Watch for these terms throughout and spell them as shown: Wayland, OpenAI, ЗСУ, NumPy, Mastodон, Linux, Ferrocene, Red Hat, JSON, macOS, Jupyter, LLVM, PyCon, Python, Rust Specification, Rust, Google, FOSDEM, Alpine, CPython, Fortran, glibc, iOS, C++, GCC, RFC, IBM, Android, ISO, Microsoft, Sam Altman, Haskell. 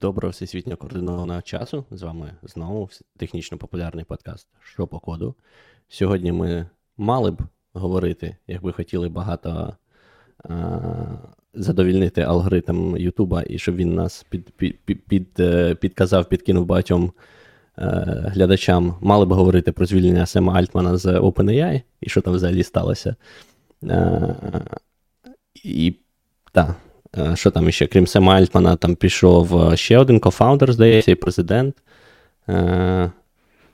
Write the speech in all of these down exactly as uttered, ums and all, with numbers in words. Доброго всесвітньо координованого часу. З вами знову технічно популярний подкаст «Що по коду?». Сьогодні ми мали б говорити, якби хотіли багато а, задовільнити алгоритм Ютуба, і щоб він нас під, під, під, під, підказав, підкинув багатьом а, глядачам. Мали б говорити про звільнення Сема Альтмана з OpenAI, і що там взагалі сталося. А, і, так. Що там ще? Крім Сема Альтмана, там пішов ще один кофаундер, здається, і президент.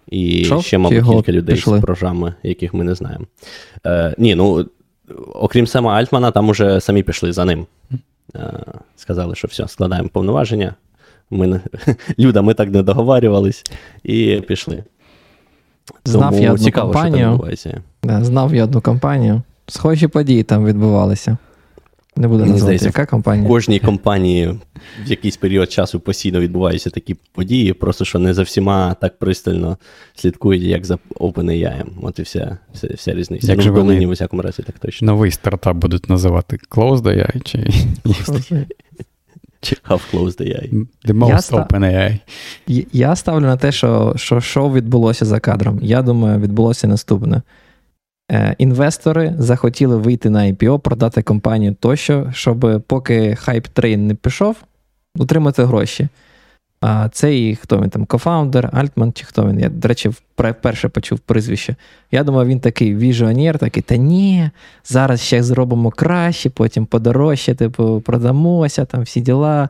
І Шо? ще, мабуть, Його кілька людей пішли з програми, яких ми не знаємо. Ні, ну, окрім Сема Альтмана, там уже самі пішли за ним. Сказали, що все, складаємо повноваження. Ми, Люда, ми так не договарювались. І пішли. Знав Тому я одну цікаво, компанію. Да, знав я одну компанію. Схожі події там відбувалися. Не буде назвати, яка компанія. В кожній компанії в якийсь період часу постійно відбуваються такі події, просто що не за всіма так пристально слідкують, як за OpenAI. От і вся, вся, вся різниця. Як же вони в усякому разі, так точно. Новий стартап будуть називати ClosedAI чи Closed. How ClosedAI? The most OpenAI. Я, я ставлю на те, що, що шоу відбулося за кадром. Я думаю, відбулося наступне. Інвестори захотіли вийти на ай пі о, продати компанію тощо, щоб поки хайп-трейн не пішов, отримати гроші. А це і хто він там, кофаундер, Альтман чи хто він? Я, до речі, вперше почув прізвище. Я думав, він такий візіонер, такий, та ні, зараз ще зробимо краще, потім подорожче, типу, продамося, там всі діла.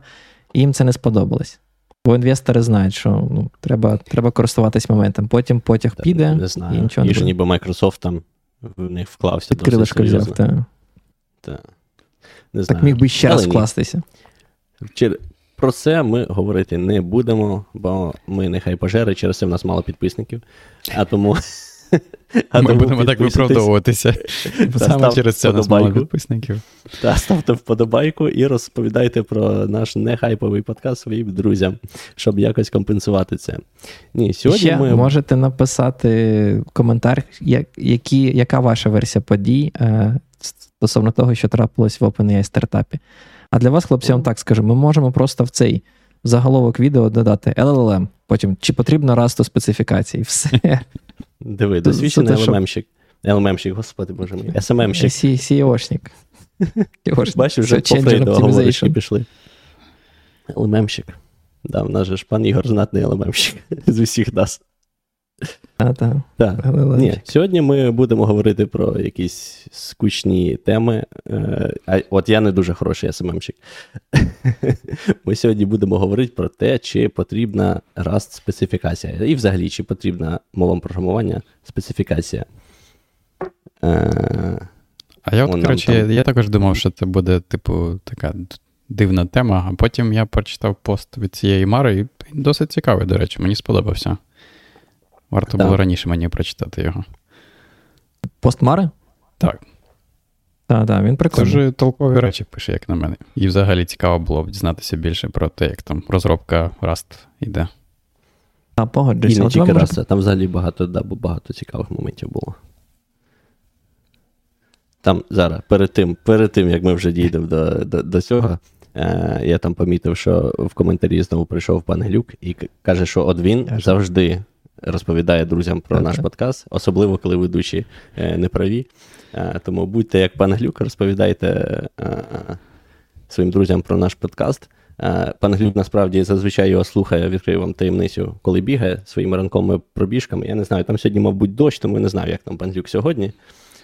І їм це не сподобалось. Бо інвестори знають, що ну, треба, треба користуватись моментом. Потім потяг та, піде, не знаю. І нічого не буде. Ніби Microsoft там в них вклався досить крилишко серйозно. Взяв, та. Та. Не знаю. Так міг би ще Але раз вкластися. Про це ми говорити не будемо, бо ми нехай пожери, через це в нас мало підписників. А тому... А ми будемо так виправдовуватися. Саме через це в нас мало підписників. Та, ставте вподобайку і розповідайте про наш нехайповий подкаст своїм друзям, щоб якось компенсувати це. Ні, сьогодні ще ми... можете написати коментар, як, які, яка ваша версія подій е, стосовно того, що трапилось в OpenAI стартапі. А для вас, хлопці, я вам так скажу, ми можемо просто в цей заголовок відео додати ел ел ві ем, потім чи потрібно Rust специфікації, все. Диви, досвідчений ел ем емщик. ел ем емщик, господи боже мій. ес ем емщик. сі і оу-шник. Бачиш, вже по Фрейду оговорочки пішли. ел ем емщик. Да, в нас же ж пан Ігор знатний ел ем емщик з усіх нас. А, так. Да. Ні, сьогодні ми будемо говорити про якісь скучні теми. А, от я не дуже хороший ес ем емщик. Ми сьогодні будемо говорити про те, чи потрібна Rust специфікація. І взагалі, чи потрібна мовам програмування специфікація. А я, от, коротше, там... я також думав, що це буде, типу, така дивна тема. А потім я прочитав пост від цієї Мари, і досить цікавий, до речі, мені сподобався. Варто так було раніше мені прочитати його. Пост Мари? Так. Так, так, він прикольний. Дуже толкові речі пише, як на мене. І взагалі цікаво було б дізнатися більше про те, як там розробка Rust іде. А, погоджуюся. І не тільки Rust, там взагалі багато, да, багато цікавих моментів було. Там зараз, перед тим, перед тим як ми вже дійдемо до, до, до цього, е- я там помітив, що в коментарі знову прийшов пан Глюк і каже, що от він завжди розповідає друзям про okay. наш подкаст, особливо, коли ведучі е, не праві. Е, тому будьте як пан Глюк, розповідайте е, е, своїм друзям про наш подкаст. Е, пан Глюк, насправді, зазвичай його слухає, відкрию вам таємницю, коли бігає своїми ранковими пробіжками. Я не знаю, там сьогодні, мабуть, дощ, тому я не знаю, як там пан Глюк сьогодні.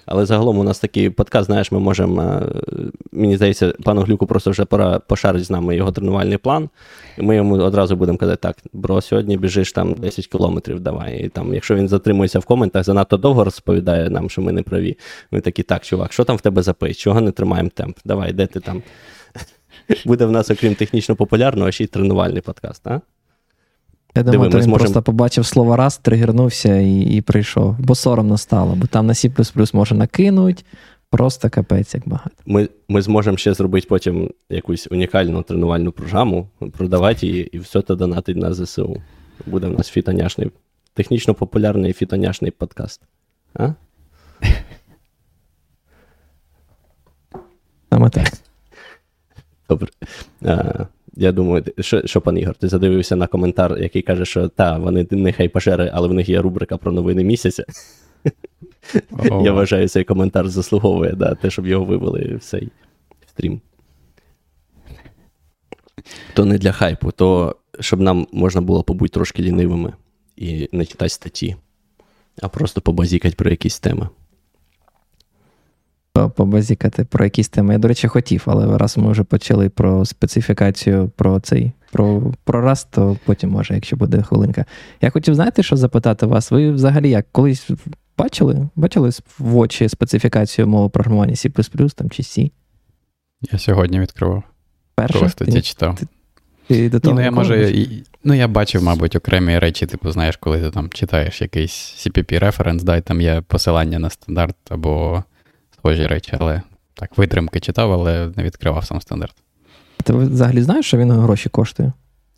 Але загалом у нас такий подкаст, знаєш, ми можемо, мені здається, пану Глюку просто вже пора пошарити з нами його тренувальний план, і ми йому одразу будемо казати, так, бро, сьогодні біжиш там десять кілометрів, давай. І там, якщо він затримується в коментах, занадто довго розповідає нам, що ми не праві. Ми такі, так, чувак, що там в тебе за пейс? Чого не тримаємо темп? Давай, де ти там? Буде в нас, окрім технічно популярного, ще й тренувальний подкаст, а? Я думаю, Диви, то він зможем... просто побачив слово «раз», тригернувся і, і прийшов. Бо соромно стало, бо там на Сі плюс плюс може накинуть, просто капець як багато. Ми, ми зможемо ще зробити потім якусь унікальну тренувальну програму, продавати її і все це донатить на ЗСУ. Буде в нас фітоняшний, технічно популярний фітоняшний подкаст. А? Саме так. Добре. я думаю, що, що пан Ігор, ти задивився на коментар, який каже, що та, вони не хайпажери, але в них є рубрика про новини місяця. Oh. Я вважаю, цей коментар заслуговує, да, те, щоб його вивели в цей стрім. То не для хайпу, то щоб нам можна було побути трошки лінивими і не читати статті, а просто побазікати про якісь теми. Побазікати про якісь теми. Я, до речі, хотів, але раз ми вже почали про специфікацію, про цей, про, про Rust, то потім може, якщо буде хвилинка. Я хотів, знаєте, що запитати вас? Ви взагалі як? Колись бачили? Бачили в очі специфікацію мови програмування Сі плюс плюс там, чи Сі? Я сьогодні відкривав. Перше? Коли статті читав. Ти, ти до того Ні, ну, я, може, і, ну, я бачив, мабуть, окремі речі, типу, знаєш, коли ти там читаєш якийсь Сі Пі Пі референс, дай, там є посилання на стандарт або схожі речі, але так, витримки читав, але не відкривав сам стандарт. Ти взагалі знаєш, що він гроші коштує?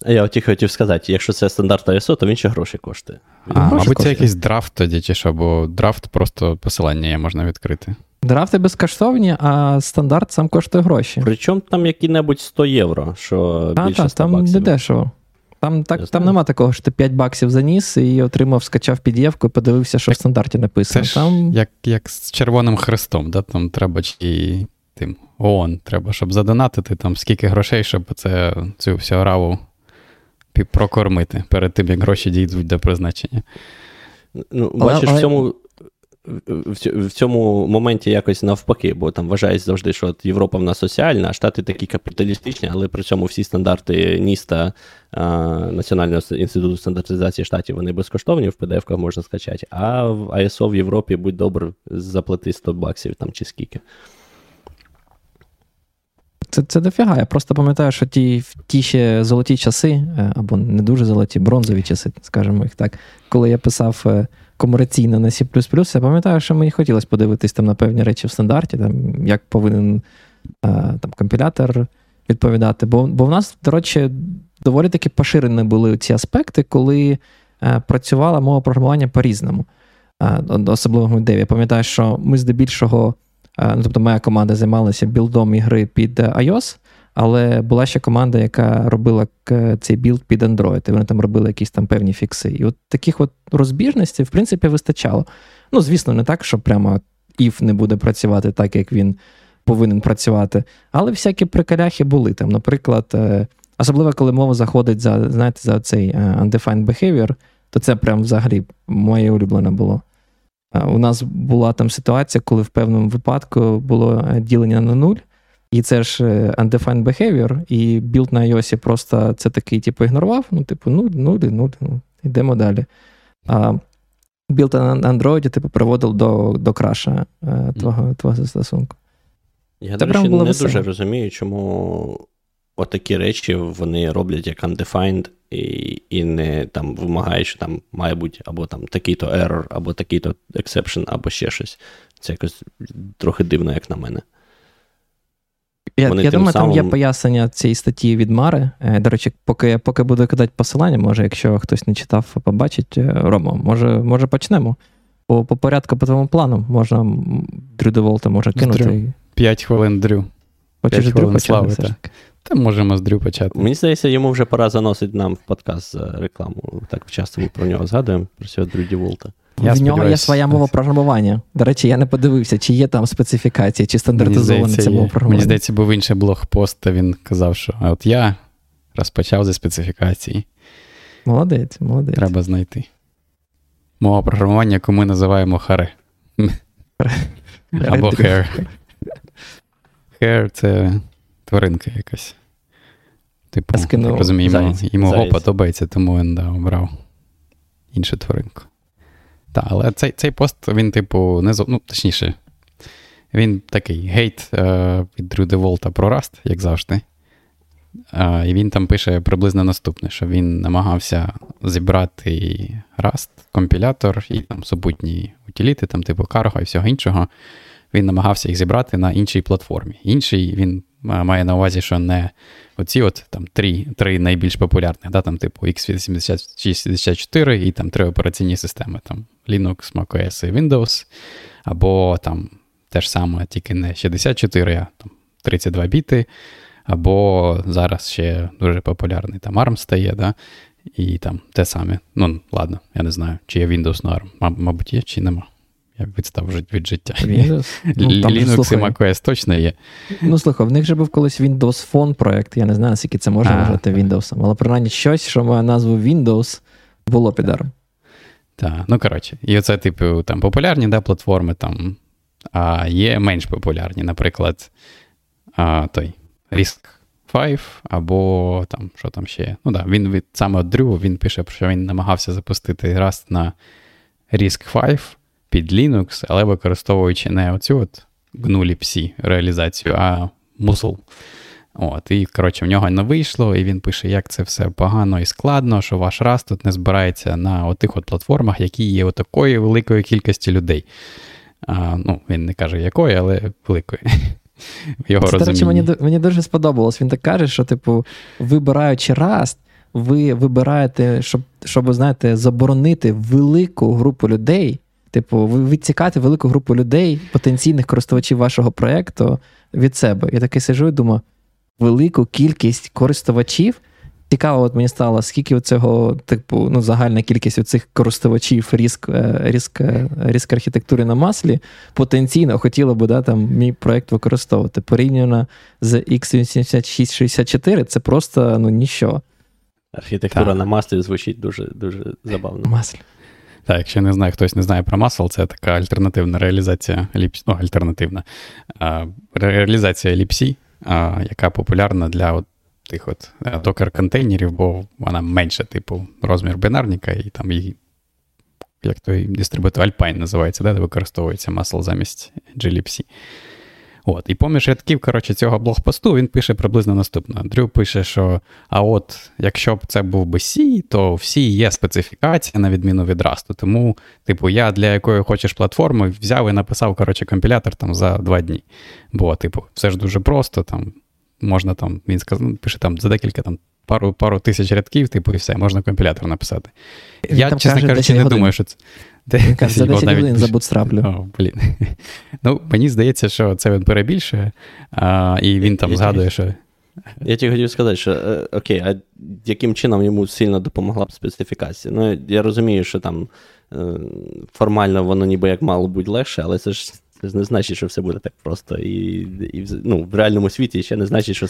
Я от і хотів сказати, якщо це стандарт ай ес о, то він ще гроші коштує. А, гроші мабуть, коштує. Це якийсь драфт тоді, чи що, бо драфт просто посилання є, можна відкрити. Драфти безкоштовні, а стандарт сам коштує гроші. Причому там які-небудь сто євро, що а, більше та, сто баксів. Там не дешево. Там, так, там нема такого, що ти п'ять баксів заніс і отримав, скачав пі ді еф-ку і подивився, що так, в стандарті написано. Це там... як, як з червоним хрестом, да? Там треба і тим ООН треба, щоб задонатити там скільки грошей, щоб це, цю всю раву прокормити перед тим, як гроші дійдуть до призначення. Ну, бачиш, але... в цьому... В цьому моменті якось навпаки, бо там вважається завжди, що от Європа в нас соціальна, а Штати такі капіталістичні, але при цьому всі стандарти ніст, Національного інституту стандартизації штатів, вони безкоштовні, в пі ді еф-ках можна скачати, а в ай ес о в Європі, будь добр, заплати сто баксів там чи скільки. Це, це дофіга. Я просто пам'ятаю, що ті, в ті ще золоті часи, або не дуже золоті, бронзові часи, скажімо їх так, коли я писав комерційно на Сі плюс плюс, я пам'ятаю, що мені хотілося подивитись там на певні речі в стандарті, там, як повинен там, компілятор відповідати. Бо, бо в нас, до речі, доволі таки поширені були ці аспекти, коли працювала мова програмування по-різному. Особливо в деві. Я пам'ятаю, що ми здебільшого, ну, тобто моя команда займалася білдом ігри під iOS, але була ще команда, яка робила цей білд під Android, і вони там робили якісь там певні фікси. І от таких от розбіжностей, в принципі, вистачало. Ну, звісно, не так, що прямо if не буде працювати так, як він повинен працювати, але всякі приколяхи були. Там, наприклад, особливо, коли мова заходить за, знаєте, за цей undefined behavior, то це прям взагалі моє улюблене було. У нас була там ситуація, коли в певному випадку було ділення на нуль, і це ж undefined behavior, і білд на iOS просто це такий, типу, ігнорував, ну, типу, нуль, нуль, нуль, ну, йдемо далі. А білд на Android, типу, приводив до, до краша твого, твого застосунку. Я, це до речі, не весело. Дуже розумію, чому отакі речі вони роблять як undefined, і, і не там вимагають, що там має бути або там такий-то error, або такий-то exception, або ще щось. Це якось трохи дивно, як на мене. Я, я думаю, самим... там є пояснення цієї статті від Мари. До речі, поки, поки буду кидати посилання, може, якщо хтось не читав, побачить. Рома, може, може почнемо? По, по порядку, по твоєму плану, можна Drew DeVault може кинути. П'ять хвилин Drew. Хочеш Drew почати? Та можемо з Drew почати. Мені здається, йому вже пора заносити нам в подкаст за рекламу. Так часто ми про нього згадуємо, про цього Drew DeVault. Я в нього є своя мова програмування. До речі, я не подивився, чи є там специфікація, чи стандартизована ця мова програмування. Мені здається, був інший блогпост, та він казав, що а от я розпочав зі специфікації. Молодець, молодець. Треба знайти. Мова програмування, яку ми називаємо Hare. Або Hare. Hare – це тваринка якась. Типу, так розуміємо, йому його подобається, тому він да, обрав іншу тваринку. Так, але цей, цей пост, він, типу, не ну, точніше, він такий гейт е, від Drew DeVault про Rust, як завжди. Е, і він там пише приблизно наступне, що він намагався зібрати Rust, компілятор і там супутні утиліти, там, типу Cargo і всього іншого. Він намагався їх зібрати на іншій платформі. Інший він має на увазі, що не оці от там три, три найбільш популярних, да, там типу ікс вісімдесят шість шістдесят чотири і там три операційні системи, там Linux, macOS і Windows, або там те ж саме, тільки не шістдесят чотири, а там тридцять два біти, або зараз ще дуже популярний там арм стає, да? І там те саме. Ну, ладно, я не знаю, чи є Windows на арм, мабуть, є, чи нема. Я відстав від життя. Windows? Ну, Linux і macOS точно є. Ну, слухай, в них же був колись Windows Phone проект, я не знаю, наскільки це може вважати Windows, але принаймні щось, що має назву Windows, було під арм. Так, ну, коротше, і оце, типу, там популярні, да, платформи, там, а є менш популярні, наприклад, а, той, ріск файв, або там, що там ще є. Ну, так, да, він від, саме от Drew, він пише, що він намагався запустити Rust на ріск файв під Linux, але використовуючи не оцю от глибці реалізацію, а musl. От, і, коротше, в нього не вийшло, і він пише, як це все погано і складно, що ваш Rust тут не збирається на отих от платформах, які є отакої великої кількості людей. А, ну, він не каже якої, але великої. Його це, до речі, мені, мені дуже сподобалось. Він так каже, що, типу, вибираючи Rust, ви вибираєте, щоб, щоб, знаєте, заборонити велику групу людей, типу, відцікати велику групу людей, потенційних користувачів вашого проєкту від себе. Я такий сижу і думаю, велику кількість користувачів. Цікаво, от мені стало, скільки цього, типу, ну, загальна кількість цих користувачів ріск, ріск, ріск архітектури на маслі потенційно хотіло б, да, там, мій проєкт використовувати. Порівняно з ікс вісімдесят шість шістдесят чотири це просто, ну, ніщо. Архітектура так. на маслі звучить дуже, дуже забавно. Маслі. Так, якщо не знаю, хтось не знає про musl, це така альтернативна реалізація, ну, альтернативна, а, реалізація глибці, а, яка популярна для от тих от докер-контейнерів, бо вона менша, типу, розмір бінарника, і там її, як той дистрибутор Alpine називається, де використовується musl замість glibc. От, і поміж рядків, коротше, цього блогпосту він пише приблизно наступне. Drew пише, що, а от, якщо б це був би C, то в C є специфікація, на відміну від Rust. Тому, типу, я для якої хочеш платформи взяв і написав, коротше, компілятор там за два дні. Бо, типу, все ж дуже просто, там, можна там, він сказав, пише там за декілька, там, пару, пару тисяч рядків, типу, і все, можна компілятор написати. Він я, чесно кажучи, не годин. думаю, що це... За десять годин забудстраплю. О, блін. Ну, мені здається, що це він перебільшує, а, і він там я, згадує, я, що... Я тільки хотів сказати, що, е, окей, а яким чином йому сильно допомогла б специфікація? Ну, я розумію, що там е, формально воно ніби як мало бути легше, але це ж, це ж не значить, що все буде так просто. І, і, ну, в реальному світі ще не значить, що...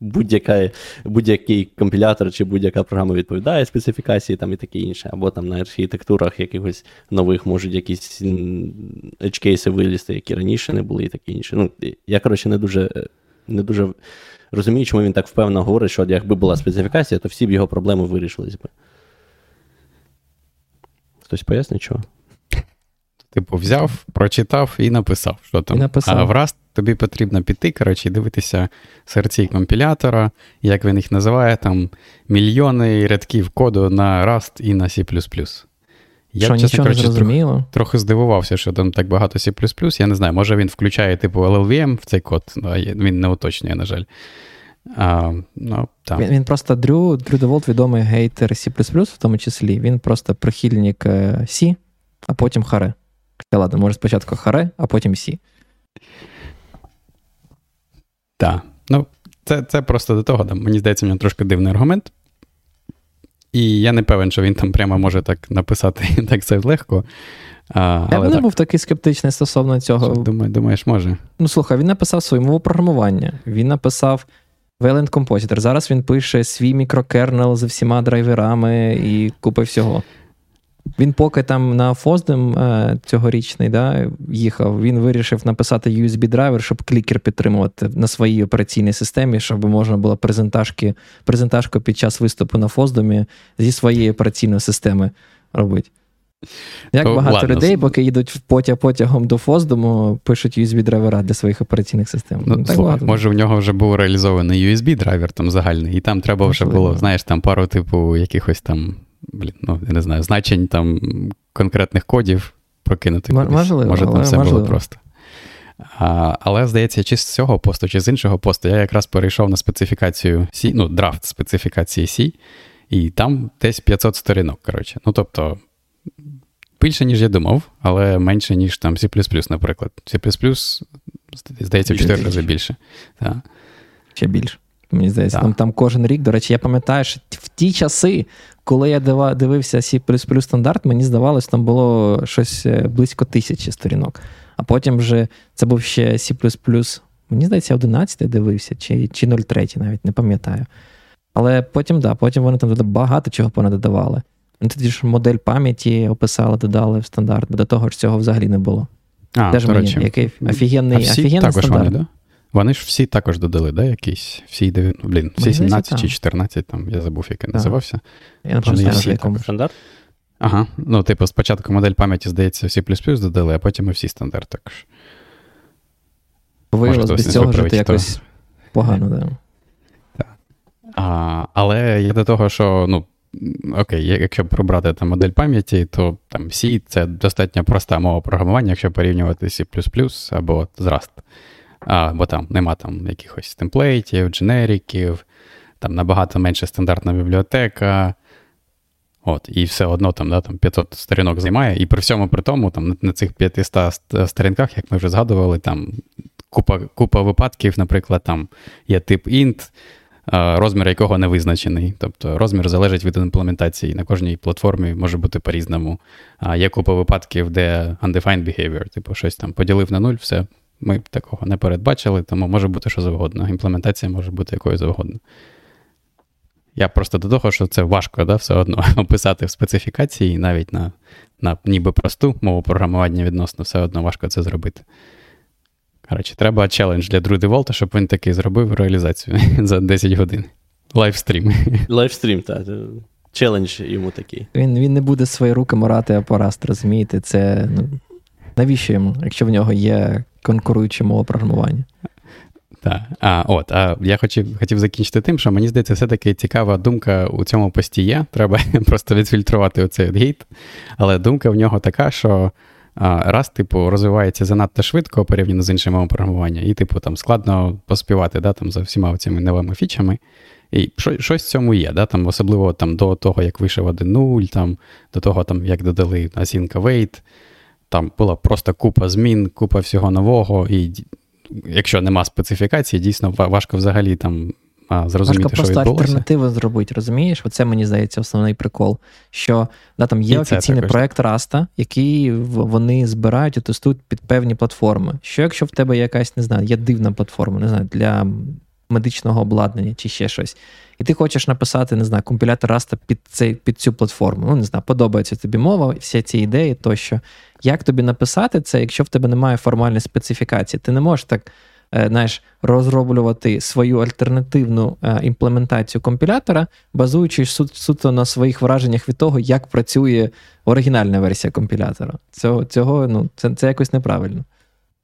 Будь-яка, будь-який компілятор чи будь-яка програма відповідає специфікації там, і таке інше, або там на архітектурах якихось нових можуть якісь edge-кейси вилізти, які раніше не були, і таке інше. Ну, я, коротше, не дуже, не дуже розумію, чому він так впевнено говорить, що якби була специфікація, то всі б його проблеми вирішились би. Хтось пояснить, чого? Типу, взяв, прочитав і написав, що там. Написав. А в Rust тобі потрібно піти, коротше, і дивитися серці компілятора, як він їх називає, там, мільйони рядків коду на Rust і на C++. Я, що, чесно, коротше, трохи, трохи здивувався, що там так багато C++. Я не знаю, може він включає, типу, ел ел ві ем в цей код, але він не уточнює, на жаль. А, ну, там. Він, він просто, Drew, Drew DeVault, відомий гейтер C++, в тому числі. Він просто прихильник C, а потім Hare. Та ладно, може спочатку Hare, а потім C. Так. Ну, це, це просто до того. Там, мені здається, в нього трошки дивний аргумент. І я не певен, що він там прямо може так написати так це легко. А, я б не так. був такий скептичний стосовно цього. Думаю, думаєш, може? Ну, слухай, він написав свою мову програмування. Він написав Wayland композитор. Зараз він пише свій мікрокернел з всіма драйверами і купи всього. Він поки там на FOSDEM цьогорічний, да, їхав, він вирішив написати ю ес бі-драйвер, щоб клікер підтримувати на своїй операційній системі, щоб можна було презентажки, презентажку під час виступу на FOSDEM зі своєї операційної системи робити. Як То, багато ладно. людей, поки їдуть потя потягом до FOSDEM, пишуть ю ес бі-драйвера для своїх операційних систем. Ну, так, слухай, може в нього вже був реалізований ю ес бі-драйвер там загальний, і там треба вже Можливо. було, знаєш, там пару типу якихось там Блін, ну, я не знаю, значень там конкретних кодів прокинути. Можливо, Може, там все можливо. було просто. А, але, здається, чи з цього посту, чи з іншого посту, я якраз перейшов на специфікацію C, ну, драфт специфікації C, і там десь п'ятсот сторінок, коротше. Ну, тобто, більше, ніж я думав, але менше, ніж там C++, наприклад. C++, здається, в чотири рази більше. Так. ще більше. Мені здається, там, там кожен рік, до речі, я пам'ятаю, що в ті часи, коли я дивився C++ стандарт, мені здавалось, там було щось близько тисячі сторінок. А потім вже, це був ще C++, мені здається, одинадцятий дивився, чи, чи нуль три, навіть, не пам'ятаю. Але потім, да, потім вони там багато чого понадодавали. Вони тоді ж модель пам'яті описали, додали в стандарт, бо до того ж цього взагалі не було. А, Теж до мені, речі. Який офігенний, а всі офігенний також стандарт. Вони, да? Вони ж всі також додали, да, якісь? Всі, блін, всі сімнадцять чи чотирнадцять, там, я забув, як я називався. Я не пам'ятаю, стандарт? Ага, ну, типу, спочатку модель пам'яті, здається, всі плюс-плюс додали, а потім і всі стандарт також. Виявилось, без цього жити якось погано, так. Да. А, але я до того, що, ну, окей, якщо прибрати там модель пам'яті, то там C – це достатньо проста мова програмування, якщо порівнювати C++ або з Rust. А, бо там нема там якихось темплейтів, дженериків, там набагато менше стандартна бібліотека. От, і все одно там, да, там п'ятсот сторінок займає, і при всьому при тому, там на цих п'ятистах сторінках, як ми вже згадували, там купа, купа випадків, наприклад, там є тип int, розмір якого не визначений. Тобто розмір залежить від імплементації. На кожній платформі може бути по-різному. Є купа випадків, де undefined behavior, типу щось там поділив на нуль, все, ми такого не передбачили, тому може бути що завгодно. Імплементація може бути якою завгодно. Я просто до того, що це важко, да, все одно описати в специфікації, навіть на, на ніби просту мову програмування відносно, все одно важко це зробити. Коротше, треба челендж для Drew DeVault, щоб він таки зробив реалізацію за десять годин. Лайвстрім. Лайвстрім, так. Челендж йому такий. Він, він не буде свої руки морати, а пораст, розумієте? Це, ну, навіщо йому, якщо в нього є конкуруюча мова програмування? Так. А, от, а я хотів, хотів закінчити тим, що мені здається, все-таки цікава думка у цьому пості є. Треба просто відфільтрувати оцей гейт. Але думка в нього така, що Rust, типу, розвивається занадто швидко порівняно з іншими мовами програмування, і, типу, там складно поспівати, да, там, за всіма цими новими фічами. І що, щось в цьому є, да, там, особливо там, до того, як вийшов один нуль, там, до того, там, як додали async await, там була просто купа змін, купа всього нового, і якщо нема специфікації, дійсно важко взагалі там А, зрозуміти, важко що просто відбулося. Альтернативу зробити, розумієш? Оце, мені здається, основний прикол, що да, там є офіційний проєкт Rust, який вони збирають і тестують під певні платформи. Що якщо в тебе якась, не знаю, є дивна платформа, не знаю, для медичного обладнання чи ще щось, і ти хочеш написати, не знаю, компілятор Rust під, цей, під цю платформу, ну, не знаю, подобається тобі мова, всі ці ідеї тощо. Як тобі написати це, якщо в тебе немає формальної специфікації? Ти не можеш так, знаєш, розроблювати свою альтернативну е, імплементацію компілятора, базуючись су- суто на своїх враженнях від того, як працює оригінальна версія компілятора. Цього, цього ну, це, це якось неправильно.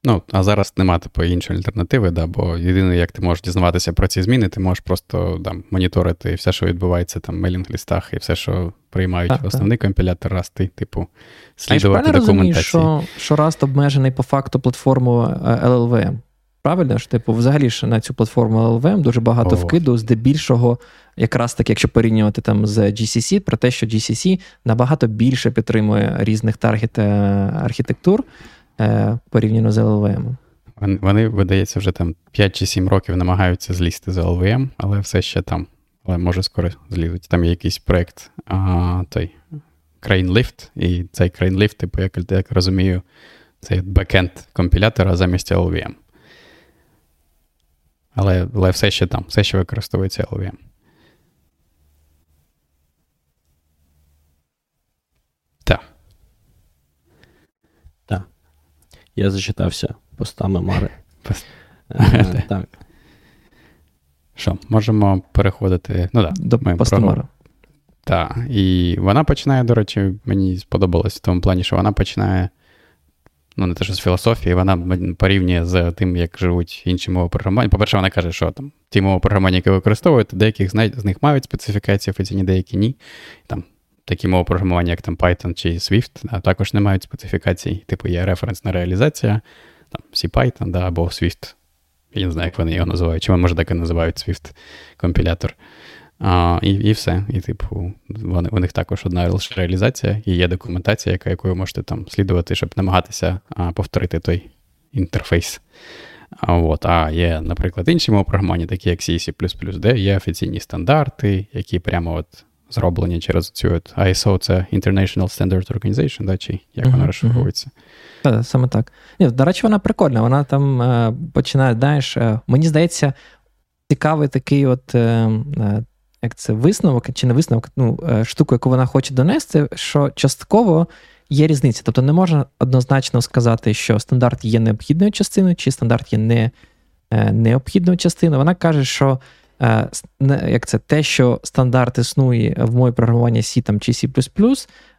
Ну, а зараз немає типу, іншої альтернативи, да, бо єдине, як ти можеш дізнаватися про ці зміни, ти можеш просто да, моніторити все, що відбувається там в мейлінг-листах і все, що приймають так, основний так. компілятор Rust, типу, слідувати документації. А я ж правильно розумію, що, що Rust обмежений по факту платформою ел ел ві ем? Правильно ж, типу, взагалі ж на цю платформу ел ел ві ем дуже багато О, вкиду, здебільшого, якраз так, якщо порівнювати там з джі сі сі, про те, що джі сі сі набагато більше підтримує різних таргет-архітектур е, порівняно з ел ел ві ем. Вони, видається, вже там п'ять чи сім років намагаються злізти з ел ел ві ем, але все ще там. Але може скоро злізуть. Там є якийсь проєкт, а, той, CraneLift, і цей CraneLift, типу, як, як розумію, це бекенд компілятора замість ел ел ві ем. Але, але все ще там, все ще використовується ел ел ві ем. Так. Так. Я зачитався постами Мари. Так. Що, можемо переходити. Ну так, до поста Мари. Так. І вона починає, до речі, мені сподобалось в тому плані, що вона починає. Ну, не те, що з філософії, вона порівнює з тим, як живуть інші мови програмування. По-перше, вона каже, що там ті мови програмування, які використовують, деяких з них мають специфікації офіційні, деякі ні. Там такі мови програмування, як там Python чи Swift, да, також не мають специфікацій. Типу є референсна реалізація, там CPython, да, або Swift. Я не знаю, як вони його називають. Чому, може, так і називають Swift компілятор. А, і, і все. І, типу, вони, у них також одна лише реалізація, і є документація, яка, яку ви можете там слідувати, щоб намагатися а, повторити той інтерфейс. А, от, а є, наприклад, інші мови програмування, такі як C, C++, де є офіційні стандарти, які прямо от зроблені через цю от ай ес о, це International Standard Organization, да, чи як вона uh-huh, розшифровується. Uh-huh. Саме так. Ні, до речі, вона прикольна, вона там е, починає, знаєш, е, мені здається, цікавий такий от, е, е, як це, висновок, чи не висновок, ну, е, штуку, яку вона хоче донести, що частково є різниця. Тобто не можна однозначно сказати, що стандарт є необхідною частиною, чи стандарт є не, е, необхідною частиною. Вона каже, що е, як це, те, що стандарт існує в мові програмування C там, чи C++,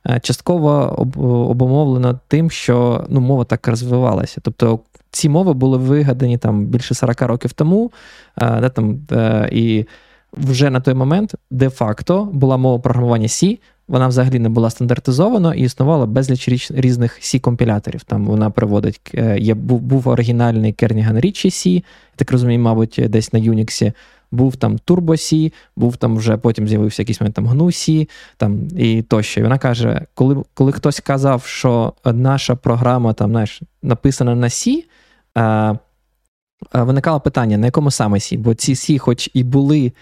е, частково об, обумовлено тим, що ну, мова так розвивалася. Тобто ці мови були вигадані там, більше сорок років тому, е, де, там, е, і вже на той момент де-факто була мова програмування C, вона взагалі не була стандартизована і існувала безліч різних C-компіляторів. Там вона приводить, є, був, був оригінальний Kernighan Ricci C, так розумію, мабуть, десь на Unix, був там Turbo C, був там вже потім з'явився якийсь момент там джі ен ю C, там і тощо. І вона каже, коли, коли хтось казав, що наша програма там, знаєш, написана на C, а, виникало питання, на якому саме C, бо ці C, хоч і були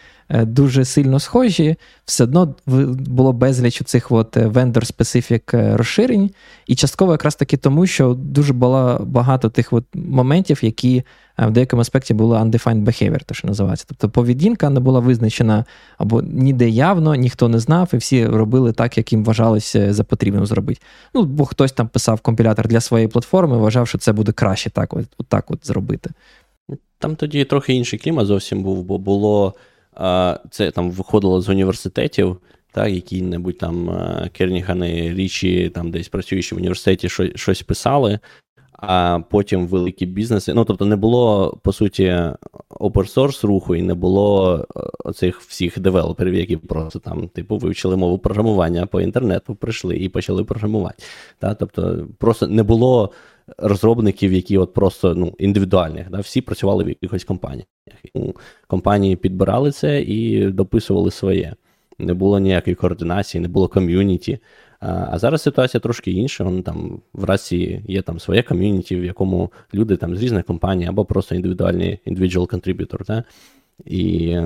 дуже сильно схожі, все одно було безліч цих vendor-specific розширень, і частково якраз таки тому, що дуже було багато тих от моментів, які в деякому аспекті були undefined behavior, то що називається. Тобто поведінка не була визначена або ніде явно, ніхто не знав, і всі робили так, як їм вважалося за потрібним зробити. Ну, бо хтось там писав компілятор для своєї платформи, вважав, що це буде краще так от, от, так от зробити. Там тоді трохи інший клімат зовсім був, бо було, це там виходило з університетів, так, які-небудь там Кернігани, Річі, там десь працюючи в університеті, щось писали, а потім великі бізнеси. Ну, тобто не було, по суті, open-source руху і не було оцих всіх девелоперів, які просто там, типу, вивчили мову програмування по інтернету, прийшли і почали програмувати. Так, тобто просто не було розробників, які от просто ну, індивідуальних, да, всі працювали в якихось компаніях. Компанії підбирали це і дописували своє. Не було ніякої координації, не було ком'юніті. А зараз ситуація трошки інша. Вон, там, в Расі є там своє ком'юніті, в якому люди там, з різних компаній або просто індивідуальні individual contributor. Да? І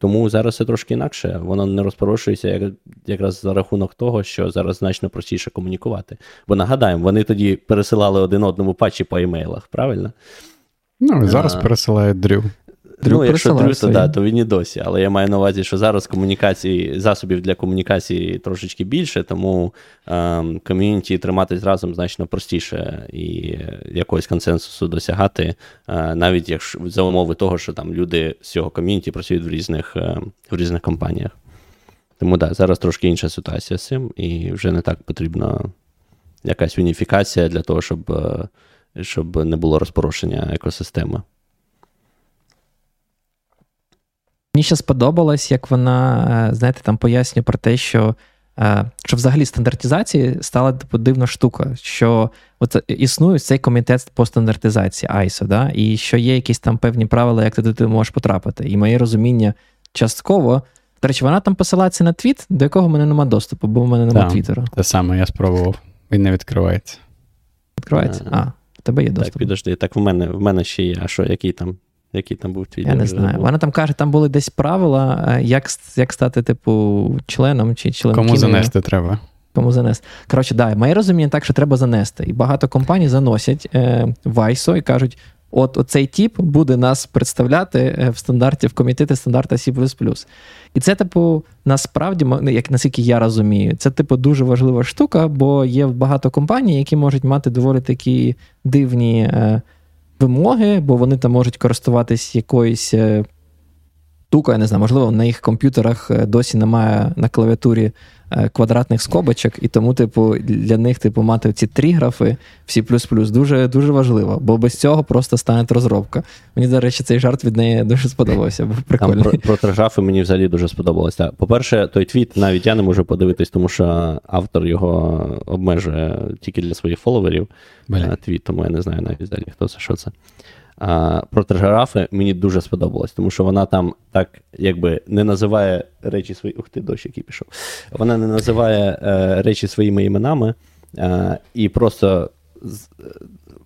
тому зараз це трошки інакше. Воно не розпорошується як, якраз за рахунок того, що зараз значно простіше комунікувати. Бо нагадаємо, вони тоді пересилали один одному патчі по емейлах, правильно? Ну, і зараз а... пересилає Дрю. Дрю ну, якщо Дрю, то, да, то він і досі. Але я маю на увазі, що зараз комунікації, засобів для комунікації трошечки більше, тому ем, ком'юніті триматись разом значно простіше і якогось консенсусу досягати, е, навіть якщо за умови того, що там люди з цього ком'юніті працюють в різних, е, в різних компаніях. Тому так, да, зараз трошки інша ситуація з цим, і вже не так потрібна якась уніфікація для того, щоб, щоб не було розпорошення екосистеми. Мені ще сподобалось, як вона, знаєте, там пояснює про те, що, що взагалі стандартизації стала типу, дивна штука, що от існує цей комітет по стандартизації ай ес о, да? І що є якісь там певні правила, як ти туди можеш потрапити. І моє розуміння частково, до речі, вона там посилається на твіт, до якого в мене нема доступу, бо в мене нема да, твіттера. Те саме я спробував, він не відкривається. Відкривається? А, в тебе є доступ. Так, підожди, так в мене, в мене ще є, а що, який там? Який там був твій? Я не знаю. Був. Вона там каже, там були десь правила, як, як стати, типу, членом чи членкиною. Кому занести треба. Кому занести. Коротше, да, моє розуміння так, що треба занести. І багато компаній заносять е, в ай ес о і кажуть, от оцей тіп буде нас представляти в стандарті, в комітеті стандарта C++. І це, типу, насправді, як наскільки я розумію, це, типу, дуже важлива штука, бо є багато компаній, які можуть мати доволі такі дивні... Е, вимоги, бо вони там можуть користуватись якоюсь тука, я не знаю, можливо, на їх комп'ютерах досі немає на клавіатурі квадратних скобочок, і тому, типу, для них, типу, мати ці триграфи, всі плюс-плюс, дуже, дуже важливо, бо без цього просто стане розробка. Мені, до речі, цей жарт від неї дуже сподобався, був прикольний. Там про, про триграфи мені взагалі дуже сподобалось. По-перше, той твіт навіть я не можу подивитись, тому що автор його обмежує тільки для своїх фоловерів. Бля. Твіт, тому я не знаю навіть взагалі, хто це, що це. А, про триграфи мені дуже сподобалось, тому що вона там так якби не називає речі свої... Ух ти, дощ, який пішов. Вона не називає е, речі своїми іменами е, і просто з...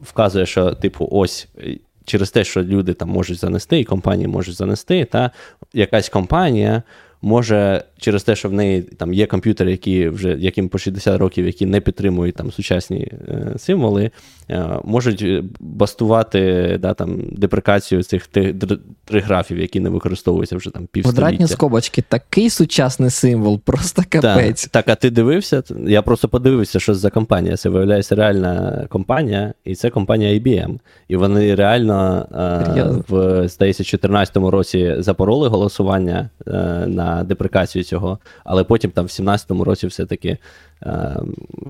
вказує, що типу ось через те, що люди там можуть занести, і компанії можуть занести, та якась компанія може через те, що в неї там є комп'ютери, які вже яким по шістдесят років, які не підтримують там сучасні е, символи, е, можуть бастувати, да, там депрекацію цих триграфів, які не використовуються вже там півстоліття. Квадратні скобочки, такий сучасний символ, просто капець. Так, так, а ти дивився? Я просто подивився, що за компанія. Це виявляється реальна компанія, і це компанія ай бі ем. І вони реально е, в, здається, чотирнадцятому році запороли голосування е, на депрекацію цього, але потім там в сімнадцятому році все-таки е,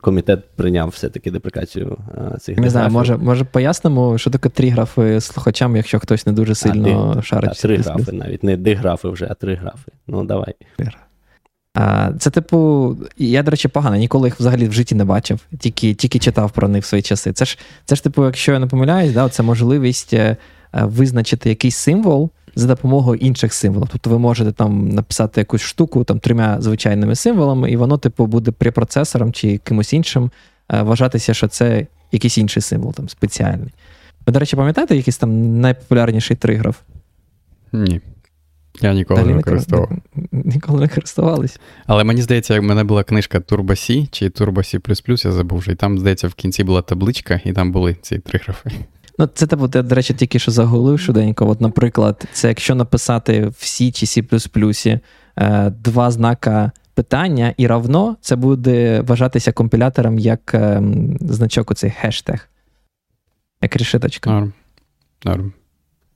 комітет прийняв все-таки депрекацію е, цих. Не знаю, може, може пояснимо, що таке триграфи слухачам, якщо хтось не дуже сильно а, шарить. А, триграфи навіть, не диграфи вже, а триграфи. Ну, давай. А, це типу, я, до речі, погано, ніколи їх взагалі в житті не бачив, тільки, тільки читав про них в свої часи. Це ж, це ж типу, якщо я не помиляюсь, да, це можливість визначити якийсь символ за допомогою інших символів. Тобто ви можете там написати якусь штуку там трьома звичайними символами, і воно типу буде препроцесором чи кимось іншим вважатися, що це якийсь інший символ там спеціальний. Ви, до речі, пам'ятаєте якийсь там найпопулярніший триграф? Ні. Я ніколи Далі не використовував. Ніколи не користувались. Але мені здається, як в мене була книжка Turbo-C чи Turbo-C++, я забув вже, і там, здається, в кінці була табличка, і там були ці триграфи. Ну, це, типу, я, до речі, тільки що загуглив швиденько. От, наприклад, це якщо написати в C чи C++ два знака питання і равно, це буде вважатися компілятором як значок оцей хештег. Як решіточка. Норм. Норм.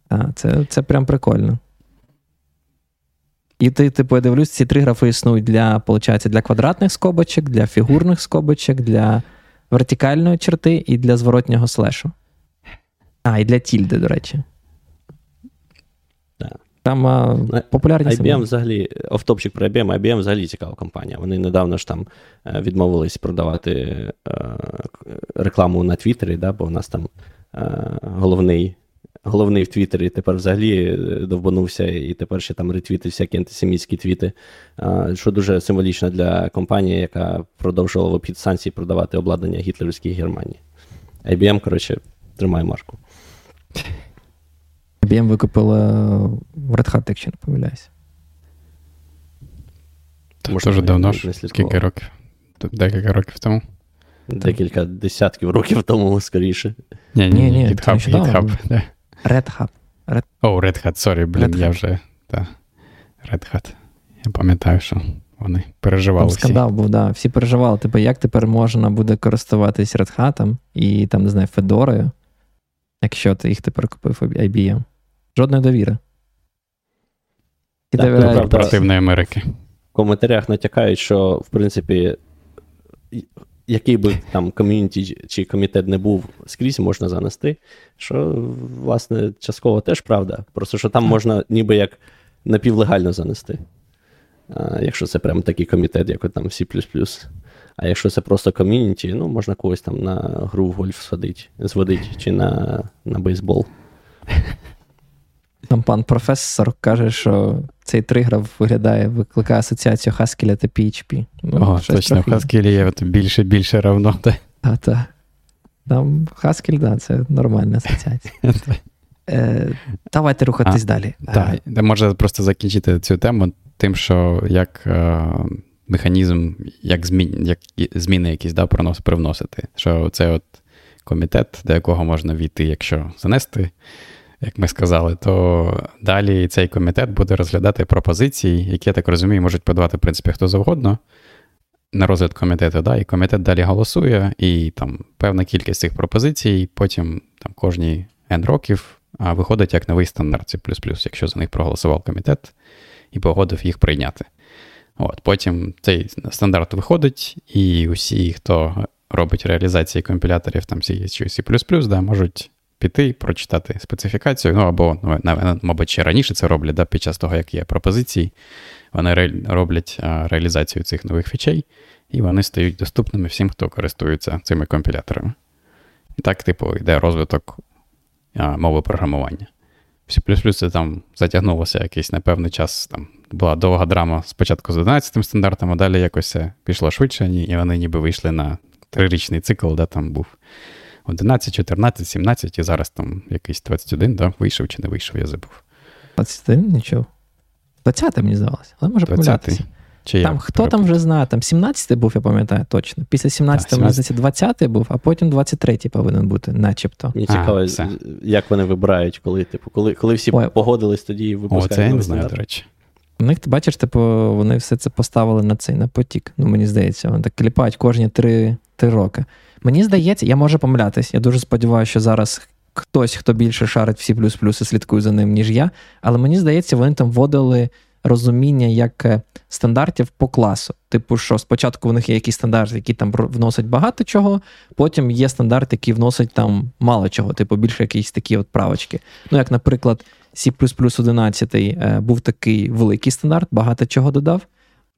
А, це, це прям прикольно. І ти, типу, я дивлюсь, ці три графи існують для, виходить, для квадратних скобочок, для фігурних скобочок, для вертикальної черти і для зворотнього слешу. А, і для тільди, до речі. Да. Там а, популярні ай бі ем символи. Взагалі, офтопчик про ай бі ем, ай бі ем взагалі цікава компанія. Вони недавно ж там відмовились продавати е, рекламу на Твіттері, да, бо у нас там е, головний, головний в Твіттері тепер взагалі довбанувся, і тепер ще там ретвітить всякі антисемітські твіти, е, що дуже символічно для компанії, яка продовжувала в обхід санкцій продавати обладнання гітлерівській Германії. ай бі ем, коротше, тримає марку. ай бі ем викупила Red Hat, якщо не помиляюсь. Це вже давно ж, скільки років? Декілька років тому? Декілька десятків років тому, скоріше. Ні-ні, GitHub, GitHub. Red Hat. О, Red Hat, sorry, блін, я вже... Red Hat. Я пам'ятаю, що вони переживали всі. Скандал був, да. Всі переживали. Типу, як тепер можна буде користуватись Red Hat'ом і, там, не знаю, Федорою, якщо ти їх тепер купив ай бі ем. Жодної довіри. І так, довіри корпоративної Америки. В коментарях натякають, що, в принципі, який би там ком'юніті чи комітет не був, скрізь можна занести, що, власне, частково теж правда. Просто, що там можна ніби як напівлегально занести. А, якщо це прям такий комітет, як там C++. А якщо це просто ком'юніті, ну, можна когось там на гру в гольф сводить, зводить, чи на, на бейсбол. Там пан професор каже, що цей триграф виглядає, викликає асоціацію Haskell та пі ейч пі. Ну, о, точно, в Haskell є більше-більше равно. Та. А, так. Там Haskell, да, це нормальна асоціація. Е, давайте рухатись а, далі. Так, а. Може просто закінчити цю тему тим, що як... Е, механізм, як, змін, як зміни якісь, да, принос, привносити. Що це от комітет, до якого можна війти, якщо занести, як ми сказали, то далі цей комітет буде розглядати пропозиції, які, я так розумію, можуть подавати, в принципі, хто завгодно на розгляд комітету, да, і комітет далі голосує, і там певна кількість цих пропозицій, потім там кожні N років а виходить як новий стандарт C++, якщо за них проголосував комітет і погодив їх прийняти. От, потім цей стандарт виходить, і усі, хто робить реалізації компіляторів там C чи C++, да, можуть піти, прочитати специфікацію, ну або, ну, мабуть, ще раніше це роблять, да, під час того, як є пропозиції, вони ре... роблять а, реалізацію цих нових фічей, і вони стають доступними всім, хто користується цими компіляторами. І так, типу, йде розвиток а, мови програмування. C++ це там затягнулося якийсь на певний час, там була довга драма спочатку з одинадцятим стандартом, а далі якось це пішло швидше, і вони ніби вийшли на трирічний цикл, де там був одинадцять, чотирнадцять, сімнадцять і зараз там якийсь двадцять один, да? Вийшов чи не вийшов, я забув. двадцять один? Нічого. двадцятий, мені здавалося, але може помилятися. Чи там хто перепитав? Там вже знає, там сімнадцятий був, я пам'ятаю, точно. Після сімнадцятого, мені здається, двадцятий був, а потім двадцять третій повинен бути, начебто. Мені цікаво, а, як вони вибирають, коли, типу, коли, коли всі Ой. погодились, тоді випускають. О, це я не знаю, до речі. У них, ти бачиш, типу, вони все це поставили на цей, на потік. Ну, мені здається, вони так кліпають кожні три, три роки. Мені здається, я можу помилятись, я дуже сподіваюся, що зараз хтось, хто більше шарить всі плюс-плюси, слідкує за ним, ніж я, але мені здається, вони там вводили розуміння як стандартів по класу. Типу, що спочатку в них є якісь стандарти, які там вносять багато чого, потім є стандарти, які вносять там мало чого, типу більше якісь такі от правочки. Ну, як, наприклад, Сі плюс плюс одинадцять був такий великий стандарт, багато чого додав.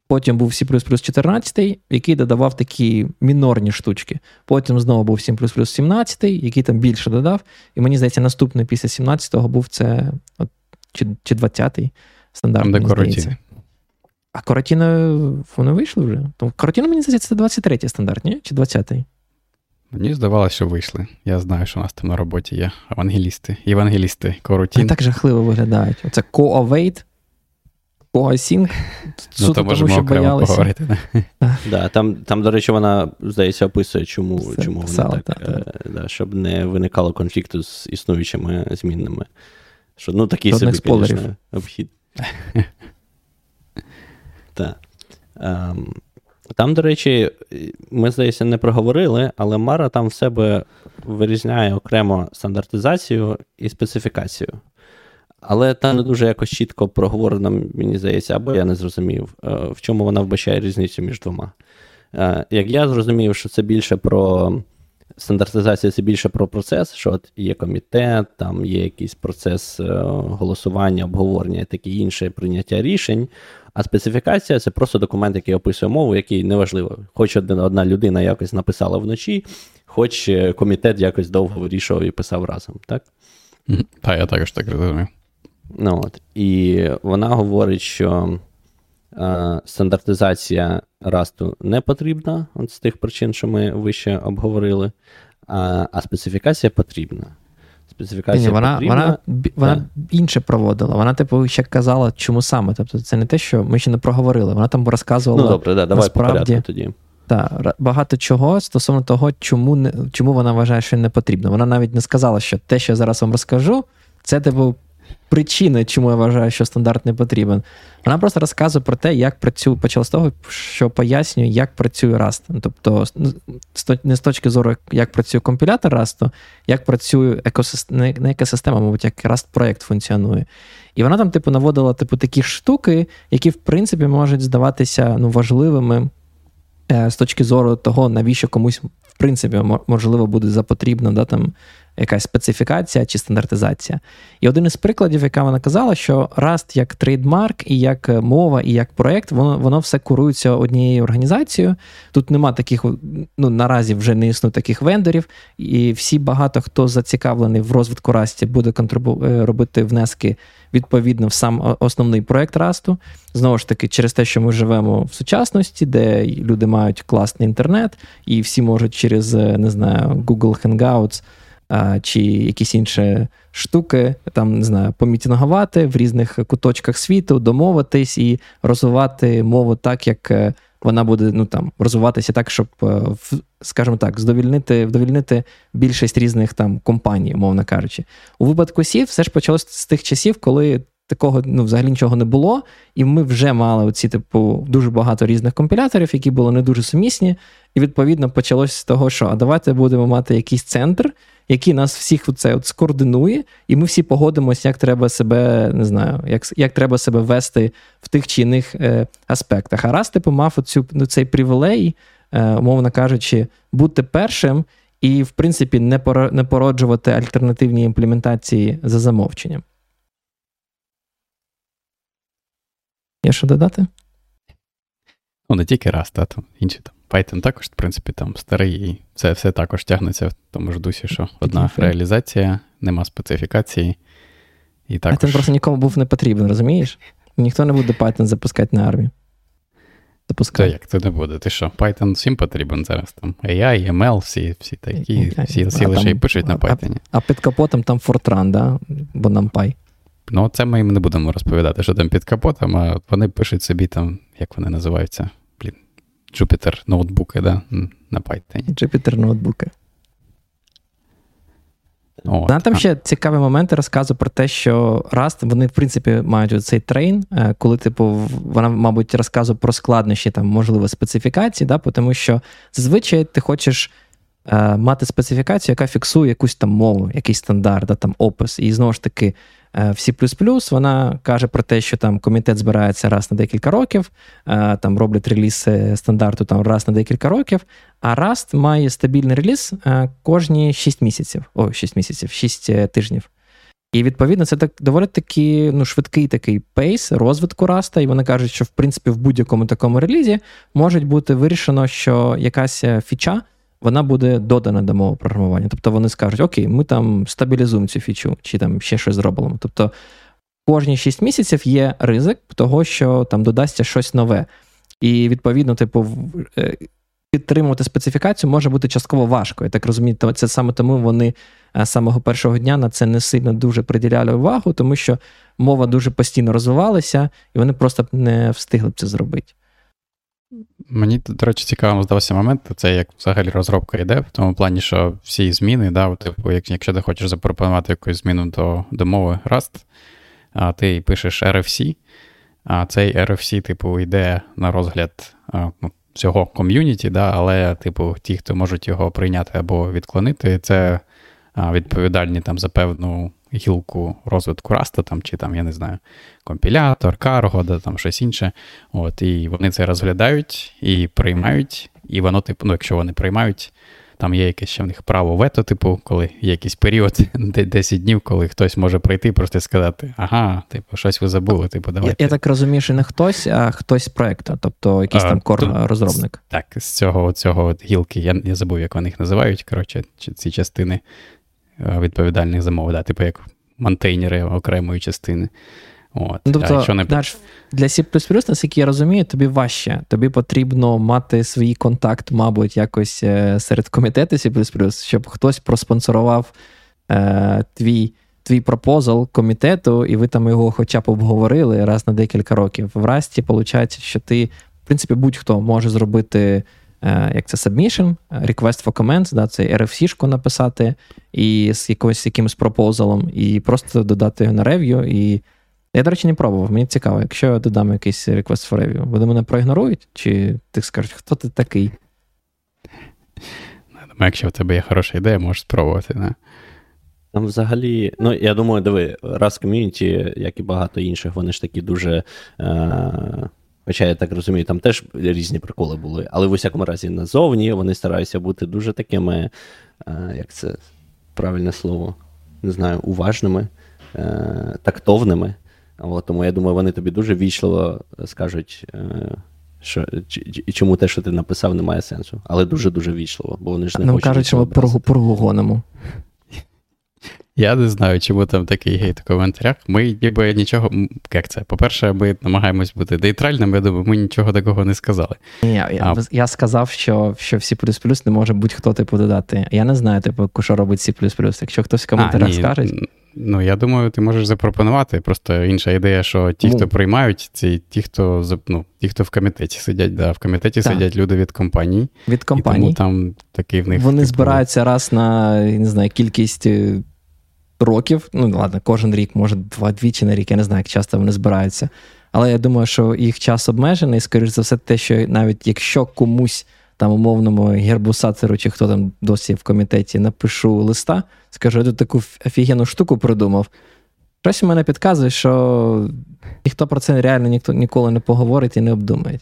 Потім був Сі плюс плюс чотирнадцять, який додавав такі мінорні штучки. Потім знову був Сі плюс плюс сімнадцять, який там більше додав. І мені здається, наступний після сімнадцятого був це от, чи, чи двадцятий стандарт. Там, де Коротіни. А Коротіни, вони вийшли вже? Коротіни, мені здається, це двадцять третій стандарт, ні? Чи двадцятий? Мені здавалося, що вийшли. Я знаю, що у нас там на роботі є евангелісти. Євангелісти Коротін. Вони так жахливо виглядають. Оце co-await. Async, ну, то можемо тому, окремо поговорити. Да, там, там, до речі, вона, здається, описує, чому, чому писала, вона так, та, та. Да, щоб не виникало конфлікту з існуючими змінними. Що, ну, такий собі, звісно, обхід. Да. Там, до речі, ми, здається, не проговорили, але Мара там в себе вирізняє окремо стандартизацію і специфікацію. Але там не дуже якось чітко проговорено, мені здається, або я не зрозумів, в чому вона вбачає різницю між двома. Як я зрозумів, що це більше про стандартизацію, це більше про процес, що от є комітет, там є якийсь процес голосування, обговорення і таке інше, прийняття рішень, а специфікація – це просто документ, який описує мову, який неважливо. Хоч одна людина якось написала вночі, хоч комітет якось довго вирішував і писав разом, так? Так, я також так розумію. Ну, от. І вона говорить, що е, стандартизація Rust не потрібна от з тих причин, що ми вище обговорили, а, а специфікація потрібна. Специфікація Ні, вона, потрібна. Вона, б, вона інше проводила. Вона, типу, ще казала, чому саме. Тобто це не те, що ми ще не проговорили. Вона там розказувала, ну, добре, да, давай насправді по порядку тоді. Та, багато чого стосовно того, чому, не, чому вона вважає, що не потрібно. Вона навіть не сказала, що те, що я зараз вам розкажу, це, типу, причини, чому я вважаю, що стандарт не потрібен. Вона просто розказує про те, як працює, почала з того, що пояснює, як працює Rust. Тобто, не з точки зору, як працює компілятор Rust, як працює екосистема, не екосистема, мабуть, як Rust-проект функціонує. І вона там, типу, наводила, типу, такі штуки, які, в принципі, можуть здаватися, ну, важливими з точки зору того, навіщо комусь, в принципі, можливо, буде запотрібна, да, там, якась специфікація чи стандартизація. І один із прикладів, яка вона казала, що Rust як трейдмарк, і як мова, і як проєкт, воно, воно все курується однією організацією. Тут нема таких, ну, наразі вже не існує таких вендорів, і всі багато хто зацікавлений в розвитку Rust буде контрибу... робити внески відповідно в сам основний проєкт Rust. Знову ж таки, через те, що ми живемо в сучасності, де люди мають класний інтернет, і всі можуть через, не знаю, Google Hangouts чи якісь інші штуки, там, не знаю, помітінгувати в різних куточках світу, домовитись і розвивати мову так, як вона буде, ну, там, розвиватися так, щоб, скажімо так, задовольнити, вдовольнити більшість різних там компаній, умовно кажучи. У випадку Сі все ж почалося з тих часів, коли такого, ну, взагалі нічого не було, і ми вже мали оці, типу, дуже багато різних компіляторів, які були не дуже сумісні, і, відповідно, почалося з того, що, а давайте будемо мати якийсь центр, який нас всіх оце от скоординує, і ми всі погодимося, як треба себе, не знаю, як, як треба себе вести в тих чи іних е, аспектах. А раз, типу, мав оцю, ну, цей привілей, е, умовно кажучи, бути першим і, в принципі, не, пора, не породжувати альтернативні імплементації за замовченням. Є що додати? Ну, не тільки раз, та там інші там. Python також, в принципі, там старий, і це все також тягнеться в тому ж дусі, що одна реалізація, нема специфікації. І також... Python просто нікому був не потрібен, розумієш? Ніхто не буде Python запускати на армію. запускати. Та як це не буде? Ти що, Python всім потрібен зараз? Там ей ай, ем ел, всі, всі такі, всі, всі а лише там, і пишуть а, на Python. А, а під капотом там Fortran, да? Бо NumPy. Ну, це ми їм не будемо розповідати, що там під капотом, а вони пишуть собі там, як вони називаються, блін, Jupyter ноутбуки, да? На Python. Jupyter ноутбуки. О, там так. Ще цікаві моменти розказу про те, що Rust, вони, в принципі, мають цей трейн, коли, типу, вона, мабуть, розказує про складнощі, там, можливо, специфікації, да? Тому що зазвичай ти хочеш е, мати специфікацію, яка фіксує якусь там мову, якийсь стандарт, да? Там, опис. І, знову ж таки, в C++ вона каже про те, що там комітет збирається раз на декілька років, там роблять реліз стандарту там раз на декілька років, а Rust має стабільний реліз кожні шість місяців, о, шість місяців, шість тижнів. І, відповідно, це так доволі таки, ну, швидкий такий пейс розвитку Rust, і вони кажуть, що, в принципі, в будь-якому такому релізі може бути вирішено, що якась фіча, вона буде додана до мови програмування. Тобто вони скажуть, окей, ми там стабілізуємо цю фічу, чи там ще щось зробимо. Тобто кожні шість місяців є ризик того, що там додасться щось нове. І, відповідно, типу, підтримувати специфікацію може бути частково важко. Я так розумію, це саме тому вони з самого першого дня на це не сильно дуже приділяли увагу, тому що мова дуже постійно розвивалася, і вони просто не встигли б це зробити. Мені, до речі, цікавим здався момент, це як взагалі розробка йде, в тому плані, що всі зміни, да, типу, якщо ти хочеш запропонувати якусь зміну до, до мови Rust, а ти пишеш ар еф сі, а цей ар еф сі, типу, йде на розгляд ну, всього ком'юніті, да, але, типу, ті, хто можуть його прийняти або відклонити, це відповідальні там за певну гілку розвитку Rust, там, чи там, я не знаю, компілятор, Cargo, да, там щось інше. От, і вони це розглядають і приймають, і воно, типу, ну, якщо вони приймають, там є якесь ще в них право вето, типу, коли є якийсь період, десять днів, коли хтось може прийти і просто сказати, ага, типу, щось ви забули, типу, давайте. Я, я так розумію, що не хтось, а хтось з проекту, тобто якийсь а, там кор-розробник. Так, з цього, цього от гілки, я, я забув, як вони їх називають, коротше, ці частини відповідальних замов, да, типу як монтейнери окремої частини. От. Тобто, а не... для C++, наскільки я розумію, тобі важче. Тобі потрібно мати свій контакт, мабуть, якось серед комітету C++, щоб хтось проспонсорував е, твій, твій пропозал комітету, і ви там його хоча б обговорили раз на декілька років. В Rust виходить, що ти, в принципі, будь-хто може зробити як це submission, request for comments, да, це ар еф сі-шку написати і з якимось якимось пропозалом, і просто додати його на рев'ю. І я, до речі, не пробував, мені цікаво, якщо я додам якийсь request for review, вони мене проігнорують, чи ти скажеш, хто ти такий? Думаю, якщо в тебе є хороша ідея, можеш спробувати, не? Там взагалі, ну, я думаю, диви, Rust Community, як і багато інших, вони ж такі дуже... Е- Хоча, я так розумію, там теж різні приколи були, але в усякому разі назовні вони стараються бути дуже такими, як це правильне слово, не знаю, уважними, тактовними. Тому я думаю, вони тобі дуже ввічливо скажуть, що, чому те, що ти написав, не має сенсу. Але дуже-дуже ввічливо, бо вони ж не нам хочуть. Нам кажуть, що ми прогугонимо. Я не знаю, чому там такий гейт у коментарях. Ми ніби нічого... Як це? По-перше, ми намагаємось бути нейтральними, я думаю, ми нічого такого не сказали. Ні, я, я сказав, що, що в C++ не може будь-хто, типу, додати. Я не знаю, типу, що робить C++. Якщо хтось в коментарях а, скаже... Ну, я думаю, ти можеш запропонувати. Просто інша ідея, що ті, хто приймають, це ті, хто, ну, ті, хто в комітеті сидять. Да, в комітеті так. Сидять люди від компаній. Від компаній. І тому там такий в них... Вони типу, збираються раз на, не знаю, кількість... років, ну ладно, кожен рік, може два-двічі на рік, я не знаю, як часто вони збираються. Але я думаю, що їх час обмежений, скоріш за все те, що навіть якщо комусь, там умовному гербусацеру, чи хто там досі в комітеті, напишу листа, скажу, я тут таку офігенну штуку придумав. Щось у мене підказує, що ніхто про це реально ніхто ніколи не поговорить і не обдумає.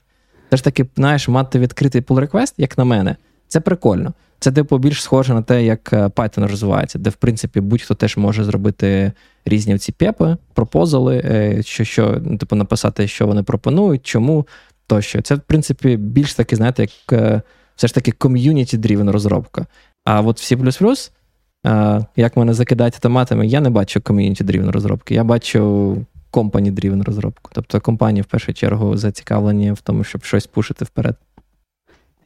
Це ж таки, знаєш, мати відкритий pull request, як на мене, це прикольно. Це, типу, більш схоже на те, як Python розвивається, де, в принципі, будь-хто теж може зробити різні оці пепи, пропозали, що, що, типу, написати, що вони пропонують, чому, тощо. Це, в принципі, більш таки, знаєте, як все ж таки community-driven розробка. А от в C++, як мене закидають автоматами, я не бачу community-driven розробки. Я бачу company-driven розробку. Тобто компанії в першу чергу зацікавлені в тому, щоб щось пушити вперед.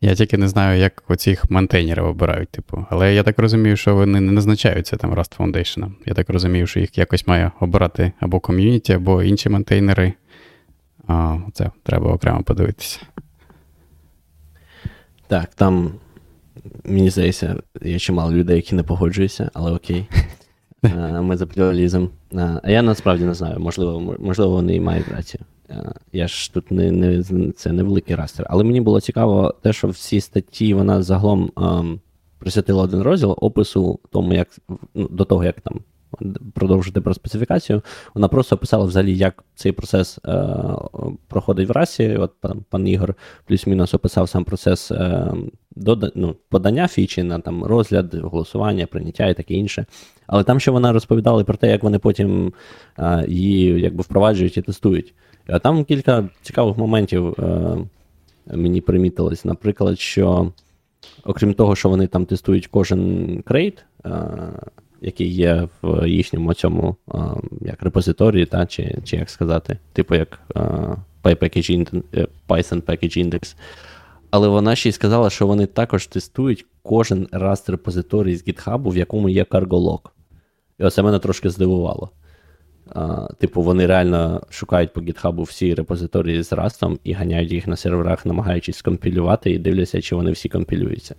Я тільки не знаю, як оцих мантейнерів обирають, типу. Але я так розумію, що вони не назначаються там Rust Foundation. Я так розумію, що їх якось має обирати або ком'юніті, або інші мантейнери. А, це треба окремо подивитися. Так, там, мені здається, є чимало людей, які не погоджуються, але окей. Ми за плюралізм. А я насправді не знаю, можливо, можливо вони і мають рацію. Я ж тут не, не, це невеликий растер. Але мені було цікаво те, що в цій статті вона загалом ем, присвятила один розділ опису тому, як, ну, до того, як там продовжити про специфікацію. Вона просто описала взагалі, як цей процес е, проходить в Расі. От пан, пан Ігор плюс-мінус описав сам процес е, дода, ну, подання фічі на там, розгляд, голосування, прийняття і таке інше. Але там ще вона розповідала про те, як вони потім е, її якби, впроваджують і тестують. А там кілька цікавих моментів е, мені примітилось. Наприклад, що окрім того, що вони там тестують кожен крейт, е, який є в їхньому цьому е, як репозиторії, та, чи, чи як сказати, типу як е, Python Package Index. Але вона ще й сказала, що вони також тестують кожен Rust репозиторій з GitHub, в якому є cargo-log. І оце мене трошки здивувало. Uh, типу, вони реально шукають по GitHub всі репозиторії з Rust і ганяють їх на серверах, намагаючись скомпілювати і дивляться, чи вони всі компілюються.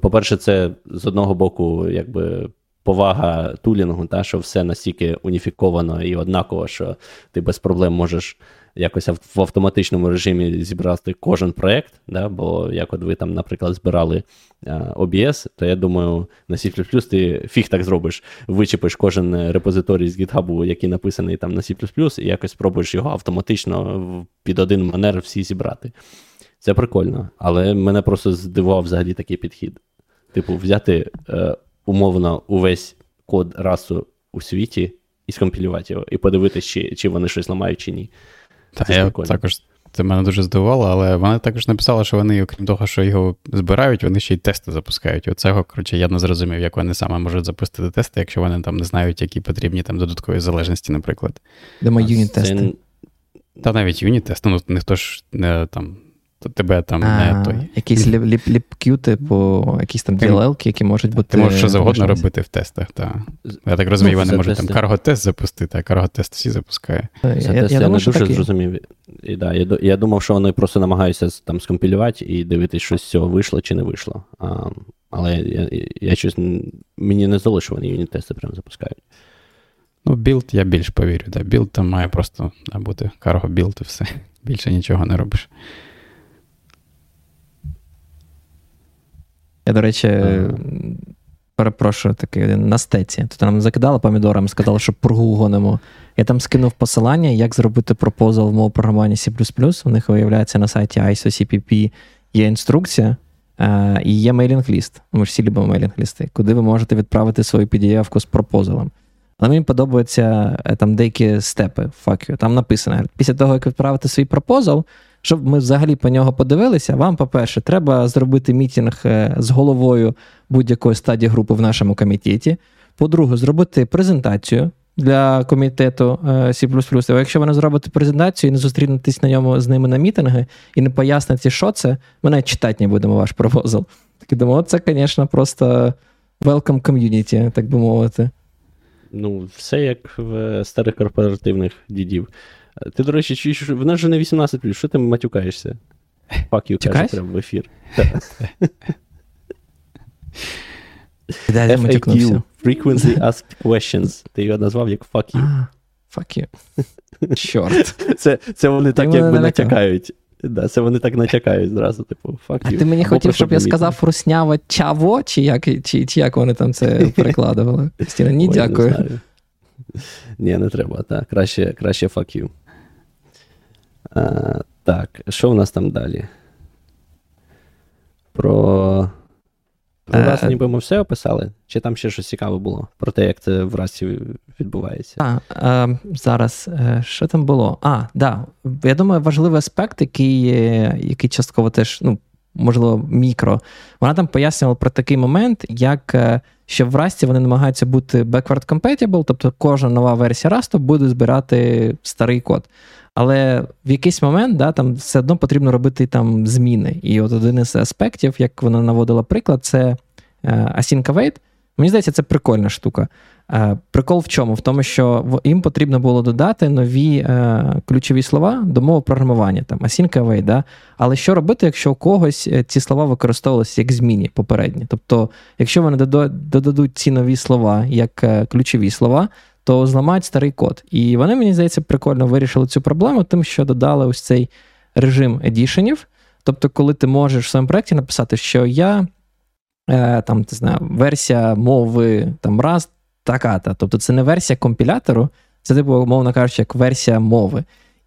По-перше, це з одного боку якби, повага тулінгу, та, що все настільки уніфіковано і однаково, що ти без проблем можеш якось в автоматичному режимі зібрати кожен проєкт, да? Бо як от ви там, наприклад, збирали uh, о бі ес, то я думаю, на C++ ти фіг так зробиш, вичепиш кожен репозиторій з GitHub, який написаний там на C++, і якось спробуєш його автоматично під один манер всі зібрати. Це прикольно, але мене просто здивував взагалі такий підхід. Типу, взяти uh, умовно увесь код Rust у світі і скомпілювати його, і подивитися, чи, чи вони щось ламають, чи ні. Та, це я також, це мене дуже здивувало, але вона також написала, що вони, окрім того, що його збирають, вони ще й тести запускають. Оцього, коротше, я не зрозумів, як вони саме можуть запустити тести, якщо вони там не знають, які потрібні там додаткові залежності, наприклад. Дома юніт-тести. Це... Та навіть юніт-тест, ну ніхто ж не там, тебе там а, не той. Якісь ліп-ліп-ліп-к'ю, типу, якісь там ді ел ел-ки, які можуть бути... Ти можеш що завгодно можливо. Робити в тестах, так. Я так розумію, ну, вони можуть тести. Там карго-тест запустити, а карго-тест всі запускає. Я, я, я, я думав, не дуже так зрозумів. І, да, я, я думав, що вони просто намагаються там скомпілювати і дивитися, що з цього вийшло чи не вийшло. А, але я, я, я щось... Мені не здалося, що вони юніт-тести прям запускають. Ну, білд я більш повірю, да. Білд там має просто бути карго-білд і все. Більше нічого не робиш. Я, до речі, uh-huh. перепрошую, такий на стеці. Тут нам закидали помідорами, сказали, що прогугонимо. Я там скинув посилання, як зробити пропозал в мову програмування C++. У них, виявляється, на сайті ISO сі пі пі є інструкція е- і є мейлінг-ліст. Ми ж всі любимо мейлінг-лісти, куди ви можете відправити свою пі ді еф-ку з пропозалом. Але мені подобаються е- там деякі степи, fuck you. Там написано, після того, як відправити свій пропозал, щоб ми взагалі по нього подивилися, вам, по-перше, треба зробити мітінг з головою будь-якої стадії групи в нашому комітеті. По-друге, зробити презентацію для комітету C++. А якщо ви не зробите презентацію і не зустрінетесь на ньому з ними на мітинги, і не поясните, що це, ми навіть читати не будемо ваш пропозал. Так і думаю, це, звісно, просто welcome community, так би мовити. Ну, все як в старих корпоративних дідів. Ти, до речі, чи, що, в нас же не вісімнадцять плюс, що ти матюкаєшся? Fuck you, каже, прямо в ефір. еф ей к'ю, Frequently Asked Questions. Ти його назвав як Fuck you. Ah, fuck you. Чорт. Це, це вони так, якби, натякають. Да, це вони так натякають зразу, типу, fuck you. А ти мені або хотів, щоб я сказав русняво чаво, чи як, чи, чи як вони там це перекладували? Стіна, ні, ой, дякую. Не ні, не треба, так. Краще, краще fuck you. А, так, що в нас там далі? Про... Про Rust ніби ми все описали? Чи там ще щось цікаве було? Про те, як це в Rust відбувається? А, а, зараз, що там було? А, да. Я думаю, важливий аспект, який, який частково теж, ну, можливо, мікро, вона там пояснювала про такий момент, як що в Rust вони намагаються бути backward compatible, тобто кожна нова версія Rust буде збирати старий код. Але в якийсь момент, да, там все одно потрібно робити там зміни. І от один із аспектів, як вона наводила приклад, це async await. Мені здається, це прикольна штука. Прикол в чому? В тому, що їм потрібно було додати нові е, ключові слова до мови програмування, там, async await, да? Але що робити, якщо у когось ці слова використовувалися як змінні попередні? Тобто, якщо вони додадуть ці нові слова як ключові слова, то зламають старий код. І вони, мені здається, прикольно вирішили цю проблему тим, що додали ось цей режим едішенів. Тобто, коли ти можеш в своєму проєкті написати, що я, е, там, ти знаю, версія мови, там, Rust, така-та. Тобто це не версія компілятору, це, типу, мовно кажучи, як версія мови.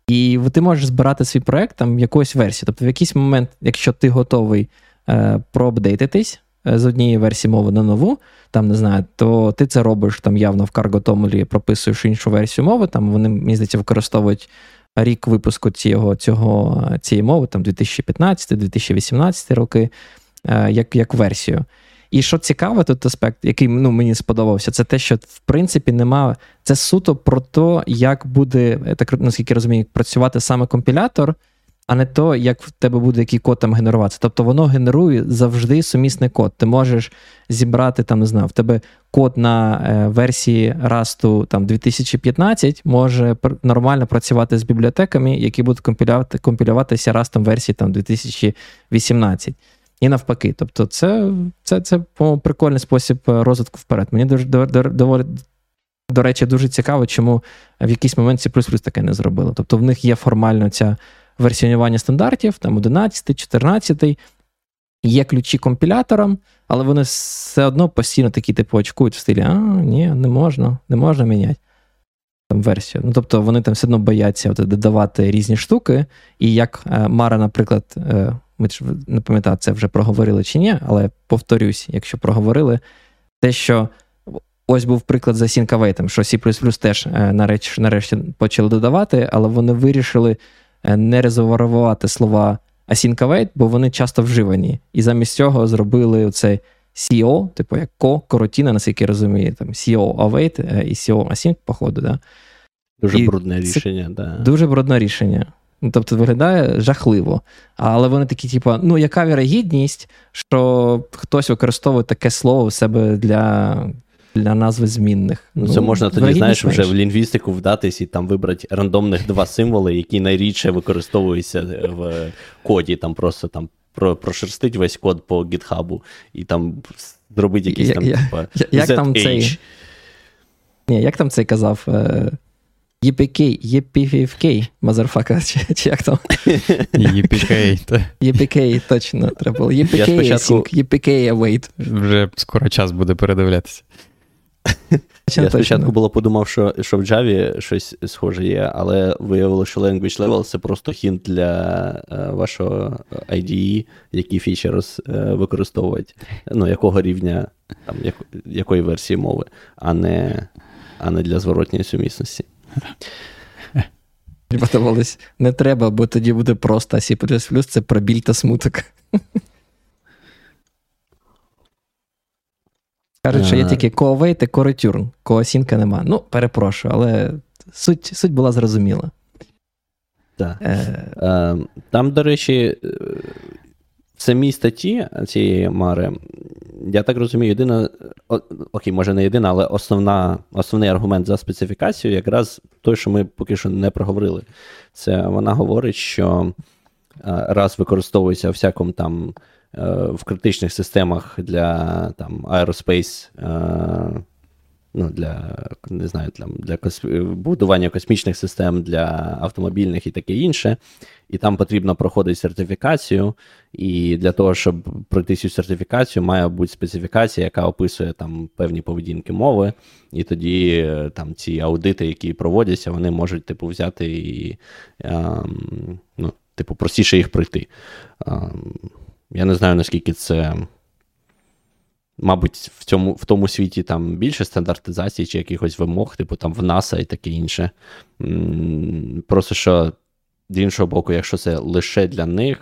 І ти можеш збирати свій проєкт там якоїсь версії. Тобто в якийсь момент, якщо ти готовий е, проапдейтитись е, з однієї версії мови на нову, там, не знаю, то ти це робиш там явно в Cargo Томлі, прописуєш іншу версію мови, там вони, мені здається, використовують рік випуску цього, цього, цієї мови, там дві тисячі п'ятнадцятий - дві тисячі вісімнадцятий роки, е, як, як версію. І що цікаво, тут аспект, який, ну, мені сподобався, це те, що, в принципі, немає... Це суто про те, як буде, так, наскільки розумію, працювати саме компілятор, а не то, як в тебе буде, який код там генеруватися. Тобто воно генерує завжди сумісний код. Ти можеш зібрати, там, не знаю, в тебе код на е, версії Rust там, дві тисячі п'ятнадцятий може пр- нормально працювати з бібліотеками, які будуть компілювати, компілюватися Rust версії там, дві тисячі вісімнадцятий. І навпаки. Тобто це, це, це по-моєму, прикольний спосіб розвитку вперед. Мені дуже, до, до, до, до речі, дуже цікаво, чому в якийсь момент C++ таке не зробило. Тобто в них є формально ця версіонування стандартів, там одинадцятий, чотирнадцятий, є ключі компіляторам, але вони все одно постійно такі типу очкують в стилі, а, ні, не можна, не можна міняти там версію. Ну, тобто вони там все одно бояться от, додавати різні штуки, і як е, Мара, наприклад, е, ми ж не пам'ятаю, це вже проговорили чи ні, але повторюсь, якщо проговорили, те, що ось був приклад за async await, що C++ теж нарешті, нарешті почали додавати, але вони вирішили не резервувати слова async await, бо вони часто вживані. І замість цього зробили оцей сі о, типу як ко, коротіна, наскільки я розумію, там сі о await і сі о async, походу, да? Дуже і брудне рішення, да. Дуже брудне рішення. Тобто виглядає жахливо. Але вони такі, типу, ну яка вірогідність, що хтось використовує таке слово у себе для, для назви змінних. Ну, це можна тоді, знаєш, менш. Вже в лінгвістику вдатись і там вибрати рандомних два символи, які найрідше використовуються в коді. Там просто там прошерстить весь код по гітхабу і там зробити якісь я, там, я, типу, я, як зет ейч. Там цей... Ні, як там цей казав... Єпікей, єпіфівкей, мазерфака, чи, чи як там? Єпікей. Єпікей, точно, треба було. Єпікей, async, єпікей, await. Вже скоро час буде передивлятися. Я спочатку було подумав, що, що в Java щось схоже є, але виявилося, що language level – це просто хінт для вашого ай ді і, які фічі роз, використовувати, ну, якого рівня, там, як, якої версії мови, а не, а не для зворотньої сумісності. Подобалось. Не треба, бо тоді буде просто C++ це про біль та смуток. Кажуть, що є тільки co-await і co-return. Co-async нема. Ну, перепрошую, але суть, суть була зрозуміла. Так. Там, до речі, в самій статті цієї Мари, я так розумію, єдина, окей, може не єдина, але основна, основний аргумент за специфікацію якраз той, що ми поки що не проговорили. Це вона говорить, що раз використовується всякому там в критичних системах для там аероспейс, ну, для, не знаю, для, для космі... будування космічних систем, для автомобільних і таке інше. І там потрібно проходити сертифікацію, і для того, щоб пройти цю сертифікацію, має бути специфікація, яка описує там певні поведінки мови, і тоді там ці аудити, які проводяться, вони можуть, типу, взяти і, ем, ну, типу, простіше їх пройти. Ем, я не знаю, наскільки це... Мабуть, в цьому, в тому світі там більше стандартизації чи якихось вимог, типу там в НАСА і таке інше. Просто що, з іншого боку, якщо це лише для них,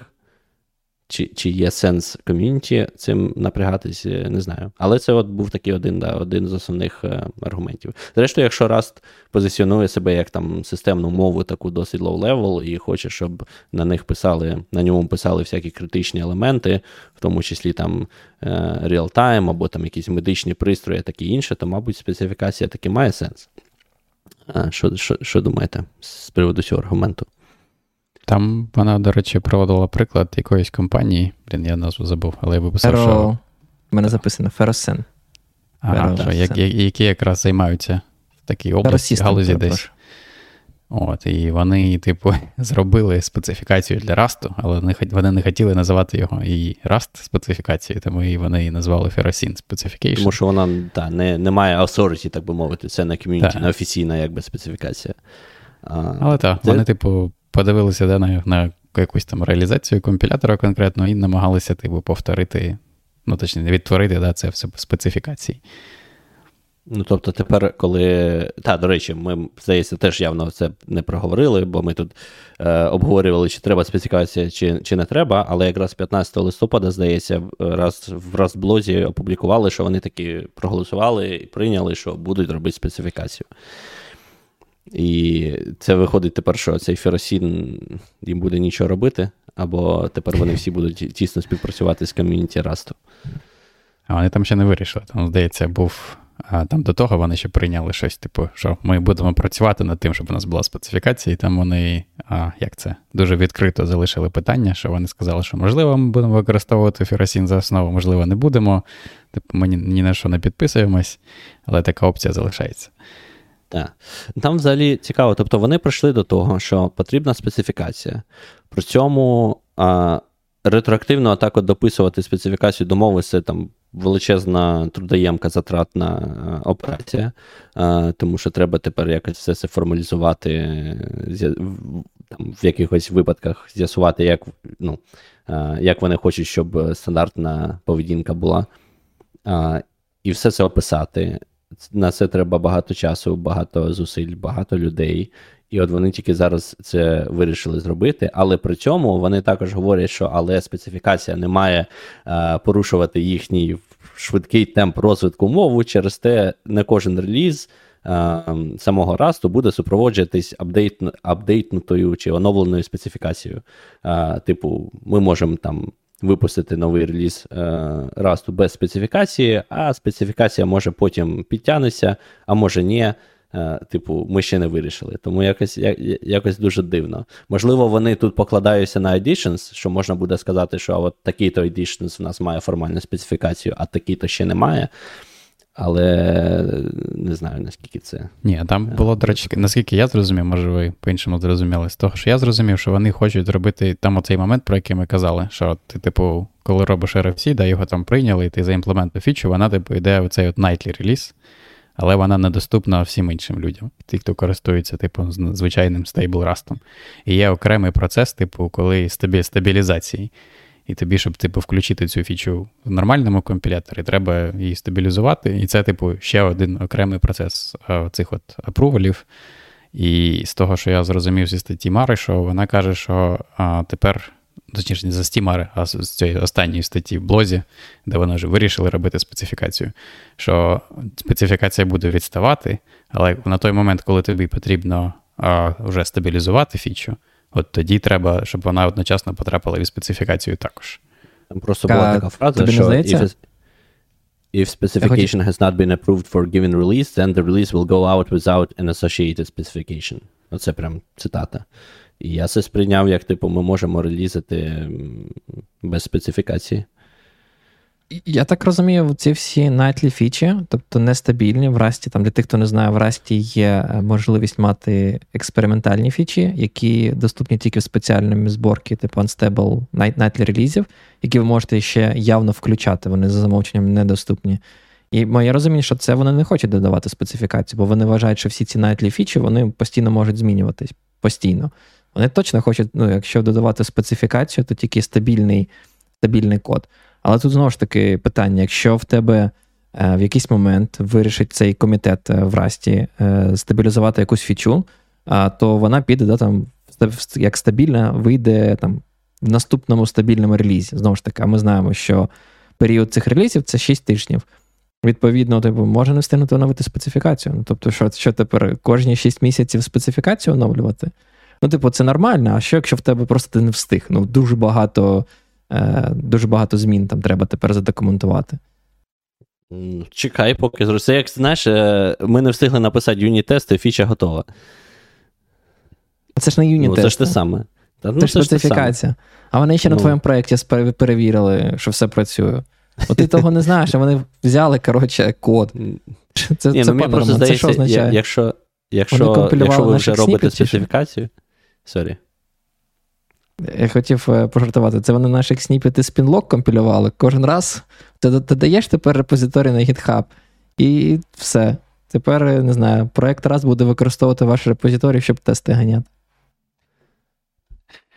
чи, чи є сенс ком'юніті цим напрягатись, не знаю. Але це от був такий один, да, один з основних е, аргументів. Зрештою, якщо Rust позиціонує себе як там системну мову, таку досить low-level, і хоче, щоб на них писали, на ньому писали всякі критичні елементи, в тому числі там е, real-time або там якісь медичні пристрої, таке інше, то, мабуть, специфікація таки має сенс. А, що, що, що думаєте з приводу цього аргументу? Там вона, до речі, проводила приклад якоїсь компанії. Блін, я назву забув, але я виписав, Феро... що... У мене записано Ferrocene. Ага, Феро... я, я, які якраз займаються в такій області, галузі десь. От, і вони, типу, зробили специфікацію для Rust, але не, вони не хотіли називати його і Rust специфікацією, тому і вони її назвали Ferrocene Specification. Тому що вона та, не, не має authority, так би мовити, це не ком'юніті, не офіційна якби специфікація. А, але так, це... вони, типу, подивилися де, на, на якусь там реалізацію компілятора конкретно і намагалися типу, повторити, ну точніше, відтворити да, це все специфікації. Ну, тобто тепер, коли... Та, до речі, ми, здається, теж явно це не проговорили, бо ми тут е, обговорювали, чи треба специфікація, чи, чи не треба, але якраз п'ятнадцятого листопада, здається, раз в Rust-блозі опублікували, що вони таки проголосували і прийняли, що будуть робити специфікацію. І це виходить тепер, що цей Ferrocene їм буде нічого робити, або тепер вони всі будуть тісно співпрацювати з ком'юніті Rust. А вони там ще не вирішили. Там, здається, був... А там до того вони ще прийняли щось, типу, що ми будемо працювати над тим, щоб у нас була специфікація, і там вони, а, як це, дуже відкрито залишили питання, що вони сказали, що можливо ми будемо використовувати Ferrocene за основу, можливо не будемо, типу, ми ні, ні на що не підписуємось, але така опція залишається. Так. Там взагалі цікаво, тобто вони прийшли до того, що потрібна специфікація, при цьому а, ретроактивно так от дописувати специфікацію до мови, це там величезна трудоємка затратна операція, тому що треба тепер якось все це формалізувати, там, в якихось випадках з'ясувати, як, ну, як вони хочуть, щоб стандартна поведінка була. І все це описати. На це треба багато часу, багато зусиль, багато людей. І от вони тільки зараз це вирішили зробити, але при цьому вони також говорять, що але специфікація не має е, порушувати їхній швидкий темп розвитку мови, через те не кожен реліз е, самого Rust буде супроводжуватись апдейт, апдейтнутою чи оновленою специфікацією. Е, типу, ми можемо там випустити новий реліз е, Rust без специфікації, а специфікація може потім підтягнутися, а може ні. Типу, ми ще не вирішили. Тому якось, я, якось дуже дивно. Можливо, вони тут покладаються на additions, що можна буде сказати, що от такий-то additions в нас має формальну специфікацію, а такий-то ще немає. Але не знаю, наскільки це... Ні, там було, до речі, наскільки я зрозумів, може ви по-іншому зрозуміли, з того, що я зрозумів, що вони хочуть робити там оцей момент, про який ми казали, що ти, типу, коли робиш ар еф сі, да, його там прийняли, і ти заімплементуєш фічу, вона, типу, йде в цей от nightly реліз. Але вона недоступна всім іншим людям, ті, хто користується, типу, звичайним стейбл растом. І є окремий процес, типу, коли стабіль, стабілізації. І тобі, щоб, типу, включити цю фічу в нормальному компіляторі, треба її стабілізувати. І це, типу, ще один окремий процес а, цих от апрувалів. І з того, що я зрозумів зі статті Мари, що вона каже, що а, тепер, точніше, не за статті Мари, а з цієї останньої статті в блозі, де вони вже вирішили робити специфікацію, що специфікація буде відставати, але на той момент, коли тобі потрібно а, вже стабілізувати фічу, от тоді треба, щоб вона одночасно потрапила і в специфікацію також. Там просто була а, така фраза, що if, if specification has not been approved for given release, then the release will go out without an associated specification. Оце прям цитата. І я це сприйняв, як, типу, ми можемо релізити без специфікації. Я так розумію, ці всі nightly фічі, тобто нестабільні в Rust, там, для тих, хто не знає, в Rust є можливість мати експериментальні фічі, які доступні тільки в спеціальній зборці, типу Unstable nightly релізів, які ви можете ще явно включати, вони за замовченням недоступні. І моє розуміння, що це вони не хочуть додавати специфікацію, бо вони вважають, що всі ці nightly фічі, вони постійно можуть змінюватись, постійно. Вони точно хочуть, ну, якщо додавати специфікацію, то тільки стабільний, стабільний код. Але тут, знову ж таки, питання, якщо в тебе е, в якийсь момент вирішить цей комітет в Rust е, стабілізувати якусь фічу, е, то вона піде, да, там, як стабільна, вийде там, в наступному стабільному релізі. Знову ж таки, ми знаємо, що період цих релізів – це шість тижнів. Відповідно, типу, може не встигнути оновити специфікацію. Ну, тобто, що, що тепер кожні шість місяців специфікацію оновлювати? Ну, типу, це нормально, а що, якщо в тебе просто ти не встиг? Ну, дуже багато, е, дуже багато змін там треба тепер задокументувати. Чекай, поки зрозуміло. Це як, знаєш, ми не встигли написати юніт-тести, фіча готова. Це ж не юніт-тест. Ну, це ж те саме. Та, ну, це, це ж специфікація. А вони ще ну. на твоєму проєкті перевірили, що все працює. От ти того не знаєш, а вони взяли, коротше, код. Це, Ні, це, ну, мені просто здається, це що означає? Якщо, якщо, якщо ви вже робите специфікацію... Сорі. Я хотів пожартувати. Це вони наші сніпети спінлок компілювали. Кожен раз ти, ти даєш тепер репозиторій на GitHub і все. Тепер, не знаю, проєкт раз буде використовувати ваш репозиторій, щоб тести ганяти.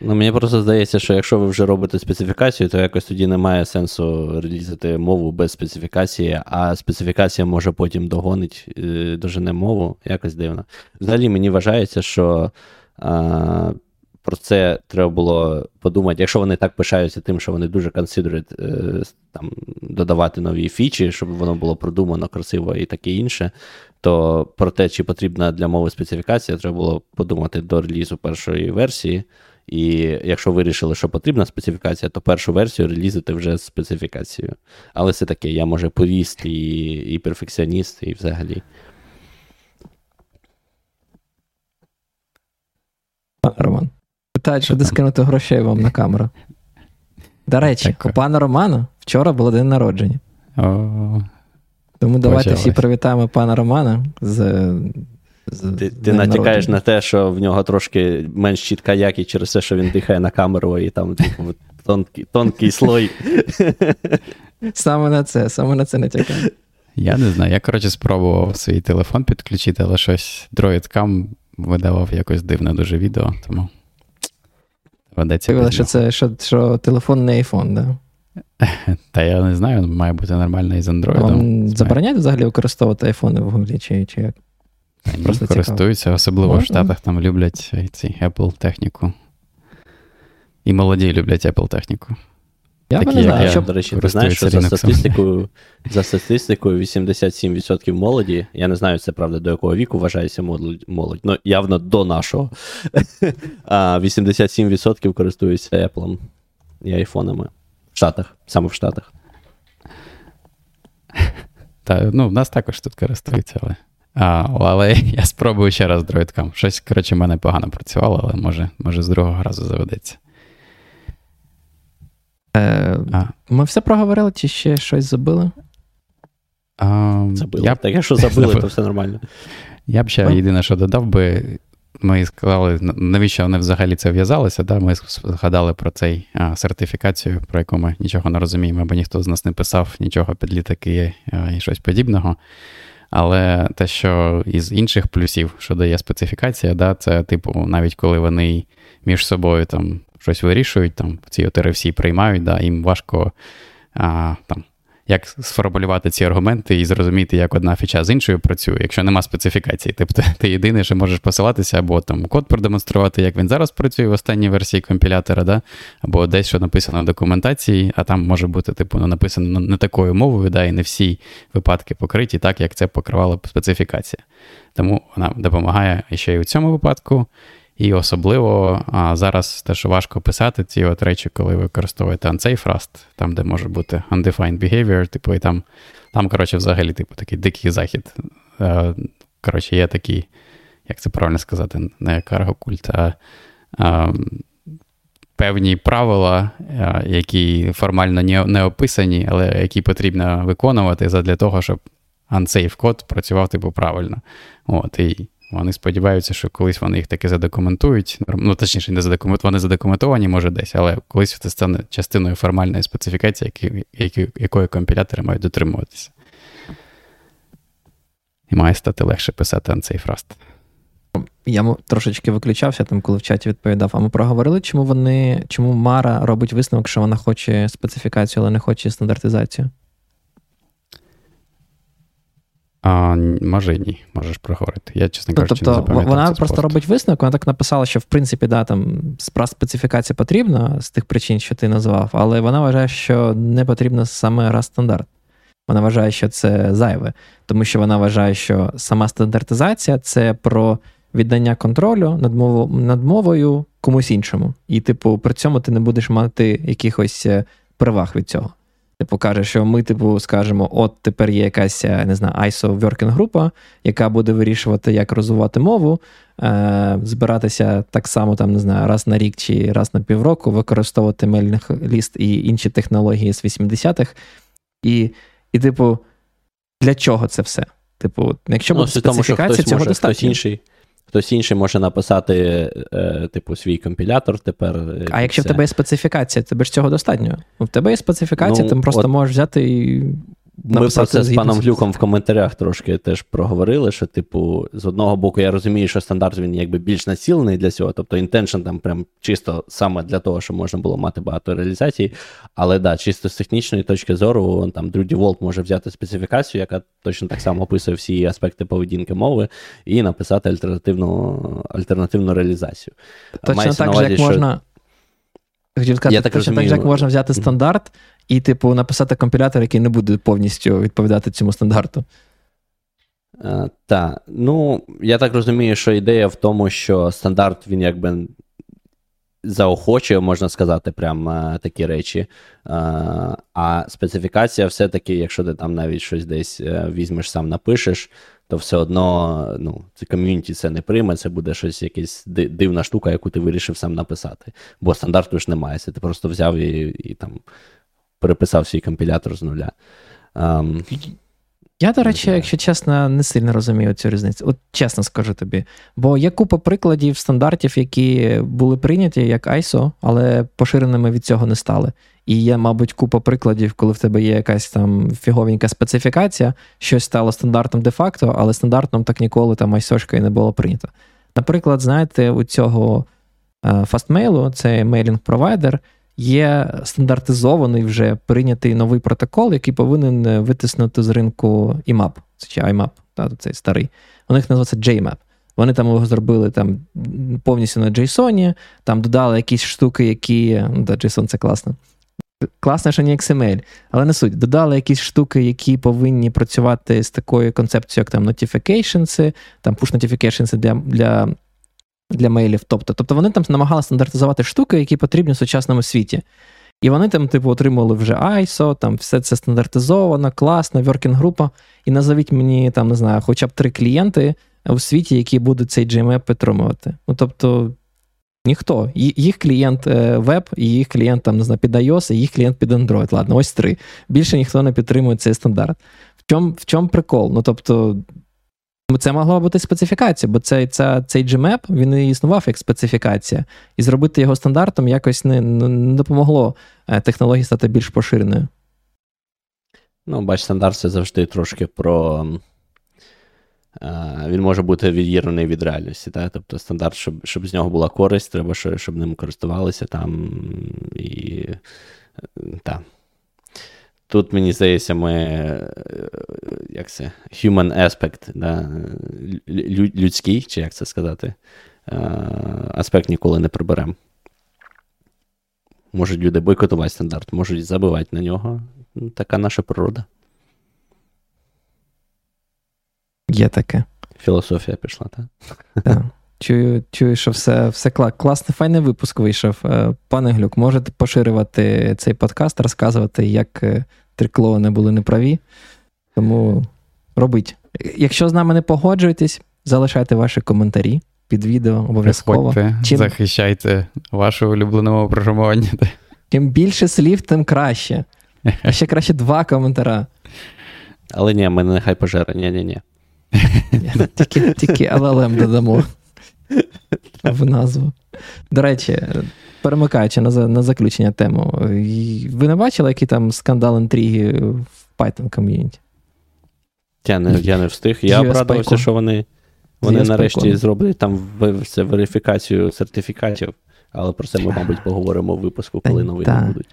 Ну, мені просто здається, що якщо ви вже робите специфікацію, то якось тоді немає сенсу релізити мову без специфікації, а специфікація може потім догонить, дожене мову, якось дивно. Взагалі, мені вважається, що а, про це треба було подумати, якщо вони так пишаються тим, що вони дуже консидерять там додавати нові фічі, щоб воно було продумано, красиво і таке інше, то про те, чи потрібна для мови специфікація, треба було подумати до релізу першої версії. І якщо вирішили, що потрібна специфікація, то першу версію релізити вже з специфікацією. Але все таке, я може пуріст і, і перфекціоніст, і взагалі. Пане Роман, питають, що де скинути грошей вам на камеру. До речі, так, у пана Романа вчора було день народження. О, тому давайте почалось. Всі привітаємо пана Романа з... З, ти ти натякаєш на те, що в нього трошки менш чітка якість через те, що він дихає на камеру і там типу, тонкий, тонкий слой. Саме на це, саме на це натякає. Я не знаю, я, коротше, спробував свій телефон підключити, але щось DroidCam видавав якось дивне дуже відео, тому ведеться. Виявилося, що це що, що телефон не айфон, так? Да? Та я не знаю, має бути нормально із Android. Забороняють взагалі використовувати айфони в Google чи, чи як? Ні, просто користуються, цікаво. Особливо можна? В Штатах там люблять ці Apple-техніку. І молоді люблять Apple-техніку. Я Такі, не знаю, що... До речі, ти знаєш, що за статистикою, за статистикою вісімдесят сім відсотків молоді, я не знаю, це правда, до якого віку вважається молодь, ну явно до нашого, а вісімдесят сім відсотків користуються Apple і айфонами. В Штатах, саме в Штатах. Та, ну, в нас також тут користуються, але... А, але я спробую ще раз дроїдкам. Щось, коротше, в мене погано працювало, але може, може з другого разу заведеться. Е, ми все проговорили, чи ще щось забили? А, забили. Я, так, якщо забили, забили, то все нормально. Я б ще а? єдине, що додав би, ми сказали, навіщо вони взагалі це в'язалися, да? Ми згадали про цей а, сертифікацію, про яку ми нічого не розуміємо, бо ніхто з нас не писав, нічого підлітки і щось подібного. Але те, що із інших плюсів, що дає специфікація, да, це, типу, навіть коли вони між собою там щось вирішують, там ці от ар еф сі приймають, да, їм важко а, там, як сформулювати ці аргументи і зрозуміти, як одна фіча з іншою працює, якщо нема специфікації. Тобто ти єдине, що можеш посилатися, або там код продемонструвати, як він зараз працює в останній версії компілятора, да, або десь, що написано в документації, а там може бути, типу, ну, написано не такою мовою, да, і не всі випадки покриті так, як це покривала специфікація. Тому вона допомагає ще й у цьому випадку. І особливо а, зараз те, що важко писати ці от речі, коли ви використовуєте unsafe Rust, там, де може бути undefined behavior, типу, і там, там коротше, взагалі, типу, такий дикий захід. А, коротше, є такий, як це правильно сказати, не карго-культ, а, а певні правила, а, які формально не, не описані, але які потрібно виконувати задля того, щоб unsafe код працював, типу, правильно. От, і вони сподіваються, що колись вони їх таки задокументують. Ну, точніше, не задокументують, вони задокументовані, може, десь, але колись це стане частиною формальної специфікації, які, які, якої компілятори мають дотримуватися. І має стати легше писати unsafe Rust. Я трошечки виключався, там, коли в чаті відповідав, а ми проговорили, чому вони, чому Мара робить висновок, що вона хоче специфікацію, але не хоче стандартизацію? А, може ні, можеш проговорити. Я, чесно кажучи, тобто, не запам'ятав. Вона просто робить висновок, вона так написала, що в принципі, да, там специфікація потрібна з тих причин, що ти назвав, але вона вважає, що не потрібно саме Rust стандарт. Вона вважає, що це зайве, тому що вона вважає, що сама стандартизація – це про віддання контролю над, мову, над мовою комусь іншому. І, типу, при цьому ти не будеш мати якихось переваг від цього. Типу, каже, що ми, типу, скажемо, от тепер є якась, не знаю, ай ес о working група, яка буде вирішувати, як розвивати мову, е- збиратися так само, там, не знаю, раз на рік чи раз на півроку, використовувати мельних ліст і інші технології з вісімдесятих. І, і типу, для чого це все? Типу, якщо ну, буде специфікація, цього може, достатньо. Хтось інший, хтось інший може написати, е, типу, свій компілятор тепер. Е, а якщо все. В тебе є специфікація, тобі ж цього достатньо. В тебе є специфікація, ну, ти просто от... можеш взяти і написати. Ми про це з паном Глюком в коментарях трошки теж проговорили, що, типу, з одного боку, я розумію, що стандарт, він якби більш націлений для цього, тобто інтеншн там прям чисто саме для того, щоб можна було мати багато реалізацій, але, да, чисто з технічної точки зору, там, Drew DeVault може взяти специфікацію, яка точно так само описує всі аспекти поведінки мови, і написати альтернативну, альтернативну реалізацію. Точно Мається так же, увазі, як що... можна... Хотів сказати, так, точно так же, як можна взяти стандарт і, типу, написати компілятор, який не буде повністю відповідати цьому стандарту. Так. Ну, я так розумію, що ідея в тому, що стандарт, він якби заохочує, можна сказати, прямо такі речі. А специфікація все-таки, якщо ти там навіть щось десь візьмеш, сам напишеш, то все одно, ну, це ком'юніті це не прийме, це буде щось, якась дивна штука, яку ти вирішив сам написати. Бо стандарту ж немає, ти просто взяв і, і там переписав свій компілятор з нуля. Um, Я, до речі, знаю. Якщо чесно, не сильно розумію цю різницю. От чесно скажу тобі. Бо є купа прикладів стандартів, які були прийняті як ай ес о, але поширеними від цього не стали. І є, мабуть, купа прикладів, коли в тебе є якась там фіговенька специфікація, щось стало стандартом де-факто, але стандартом так ніколи там ай ес о-шка і не було прийнято. Наприклад, знаєте, у цього фастмейлу, це мейлінг-провайдер, є стандартизований вже прийнятий новий протокол, який повинен витиснути з ринку ай мап, чи ай мап, та, цей старий. У них називається джей мап. Вони там його зробили там, повністю на JSON, там додали якісь штуки, які... Да, JSON це класно. Класно, що не ікс ем ель, але не суть. Додали якісь штуки, які повинні працювати з такою концепцією, як там notifications, там push notifications для... для для мейлів. Тобто, тобто вони там намагалися стандартизувати штуки, які потрібні в сучасному світі. І вони там, типу, отримали вже ай ес о, там все це стандартизовано, класно, воркінг-група. І назовіть мені, там, не знаю, хоча б три клієнти у світі, які будуть цей джей мап підтримувати. Ну, тобто, ніхто. Їх клієнт веб, і їх клієнт, там, не знаю, під iOS, і їх клієнт під Android. Ладно, ось три. Більше ніхто не підтримує цей стандарт. В чому, в чому прикол? Ну, тобто, це могла бути специфікація, бо цей, ця, цей джей мап, він і існував як специфікація. І зробити його стандартом якось не, не допомогло технології стати більш поширеною. Ну, бач, стандарт це завжди трошки про... Він може бути відірваний від реальності. Так? Тобто стандарт, щоб, щоб з нього була користь, треба, щоб ним користувалися там і... Так. Тут, мені здається, ми, як це, human aspect, да? людський, чи як це сказати, аспект ніколи не приберемо. Можуть люди бойкотувати стандарт, можуть забивати на нього. Така наша природа. Є таке. Філософія пішла, так? Так. Чую, чую, що все, все клас. Класний, файний випуск вийшов. Пане Глюк, можете поширювати цей подкаст, розказувати, як три клоуни були неправі. Тому робіть. Якщо з нами не погоджуєтесь, залишайте ваші коментарі під відео обов'язково. Приходьте, чим... захищайте вашу улюблену програмування. Чим більше слів, тим краще. А ще краще два коментара. Але ні, ми нехай пожери. Ні-ні-ні. Тільки, тільки ел ел ем додамо. В назву. До речі, перемикаючи на, на заключення тему, ви не бачили, який там скандал інтриги в Python ком'юніті? Я не, я не встиг. Я обрадувався, що вони, вони нарешті зроблять там це, верифікацію сертифікатів, але про це ми, мабуть, поговоримо в випуску, коли новини будуть.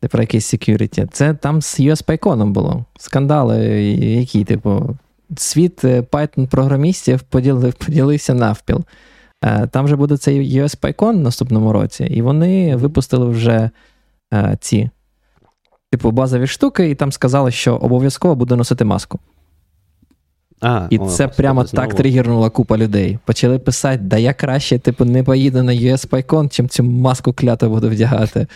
Це про якийсь security. Це там з ю ес PyCon було. Скандали, які, типу, світ Python-програмістів поділив, поділився навпіл. Там вже буде цей ю ес PyCon в наступному році, і вони випустили вже ці типу базові штуки, і там сказали, що обов'язково буде носити маску. А, і о, це прямо так тригернула купа людей. Почали писати, да я краще типу, не поїду на ю ес PyCon, чим цю маску кляту буду вдягати.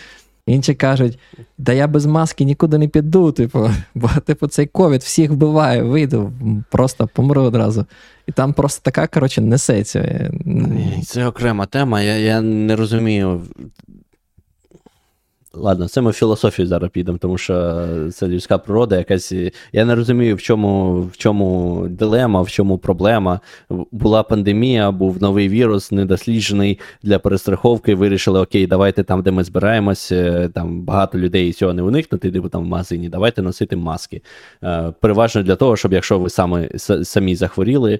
Інші кажуть, да я без маски нікуди не піду, типу, бо типу, цей ковід всіх вбиває, вийду, просто помру одразу. І там просто така, коротше, несеться. Це окрема тема, я, я не розумію. Ладно, це ми в філософію зараз підемо, тому що це людська природа якась. Я не розумію, в чому, в чому дилема, в чому проблема. Була пандемія, був новий вірус, недосліджений для перестраховки. Вирішили, окей, давайте там, де ми збираємось, там багато людей цього не уникнути, де там в магазині, давайте носити маски. Переважно для того, щоб якщо ви самі, самі захворіли,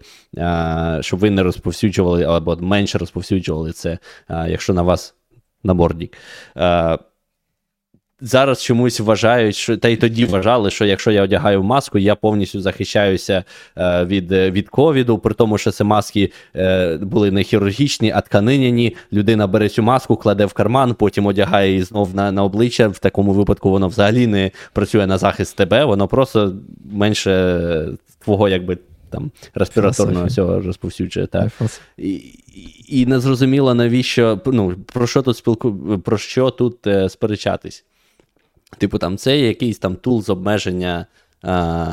щоб ви не розповсюджували або менше розповсюджували це, якщо на вас намордник. Зараз чомусь вважають, що та й тоді вважали, що якщо я одягаю маску, я повністю захищаюся е, від, від ковіду, при тому, що ці маски е, були не хірургічні, а тканиняні. Людина бере цю маску, кладе в карман, потім одягає її знов на, на обличчя. В такому випадку воно взагалі не працює на захист тебе, воно просто менше твого якби там респіраторного всього розповсюджує. Так. І, і не зрозуміло, навіщо, ну, про що тут спілку, про що тут е, сперечатись. Типу, там це якийсь там тул з обмеження, а,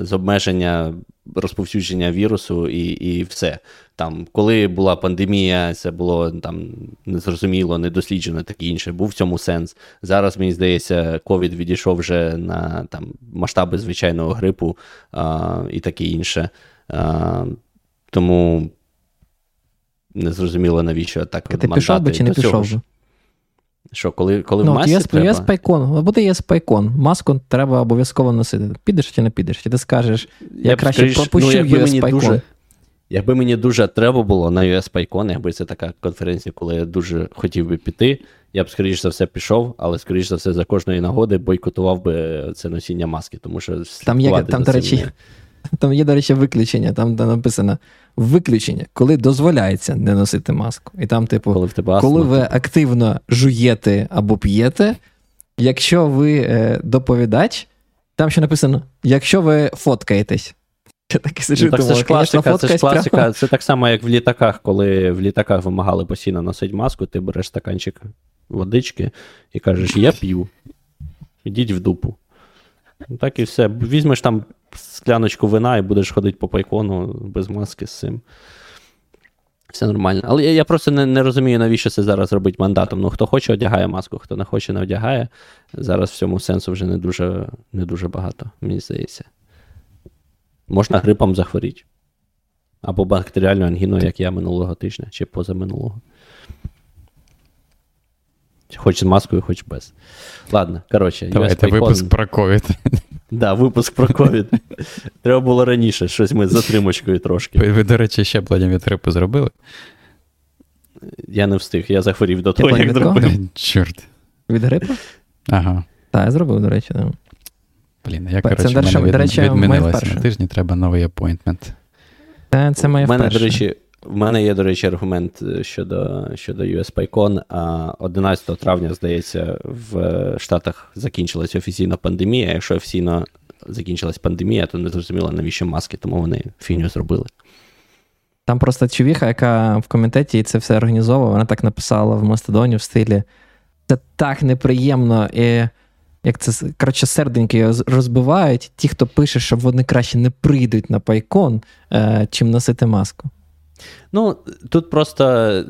з обмеження розповсюдження вірусу і, і все. Там, коли була пандемія, це було там незрозуміло, недосліджено, таке інше. Був в цьому сенс. Зараз, мені здається, ковід відійшов вже на там, масштаби звичайного грипу а, і таке інше. А, тому незрозуміло, навіщо так мандати. Ти пішов би чи не пішов би? Що, коли, коли ну, в масці треба? ю ес PyCon, буде ю ес PyCon, маску треба обов'язково носити. Підеш чи не підеш? Чи ти скажеш, я, я краще скажеш, пропущу ну, ю ес PyCon. Дуже, якби мені дуже треба було на ю ес PyCon, якби це така конференція, коли я дуже хотів би піти, я б, скоріш за все, пішов, але, скоріш за все, за кожної нагоди бойкотував би це носіння маски, тому що... Там є, там, до речі, там є, до речі, виключення, там де написано виключення, коли дозволяється не носити маску. І там, типу, коли, коли, коли ви активно жуєте або п'єте, якщо ви е, доповідач, там ще написано, якщо ви фоткаєтесь. Я так і сижу, думаю, це ж класика, це ж класика. Це так само, як в літаках, коли в літаках вимагали постійно носити маску, ти береш стаканчик водички і кажеш, я п'ю, ідіть в дупу. Так і все. Візьмеш там скляночку вина і будеш ходити по PyCon без маски з цим. Все нормально. Але я, я просто не, не розумію, навіщо це зараз робити мандатом. Ну, хто хоче, одягає маску, хто не хоче, не одягає. Зараз в цьому сенсу вже не дуже, не дуже багато, мені здається. Можна грипом захворіти. Або бактеріальною ангіною, як я минулого тижня, чи позаминулого. Хоч з маскою, хоч без. Ладно, коротше. Давайте випуск про ковід. Так, да, випуск про ковід. Треба було раніше, щось ми з затримочкою трошки. Ви, до речі, ще плані від грипу зробили? Я не встиг, я захворів до того, як зробив. Чорт. Від грипу? Ага. Так, я зробив, до речі. Да. Блін, я, коротше, в мене від, відмінилася на тижні, треба новий апойнтмент. Та, це моє вперше. У мене, до речі, в мене є, до речі, аргумент щодо, щодо ю ес PyCon. одинадцятого травня, здається, в Штатах закінчилась офіційно пандемія. Якщо офіційно закінчилась пандемія, то не зрозуміло, навіщо маски, тому вони фігню зробили. Там просто човіха, яка в комітеті і це все організовувала, вона так написала в Мастодоні в стилі «Це так неприємно, і як це, коротше, серденьки розбивають ті, хто пише, щоб вони краще не прийдуть на PyCon, чим носити маску». Ну, тут просто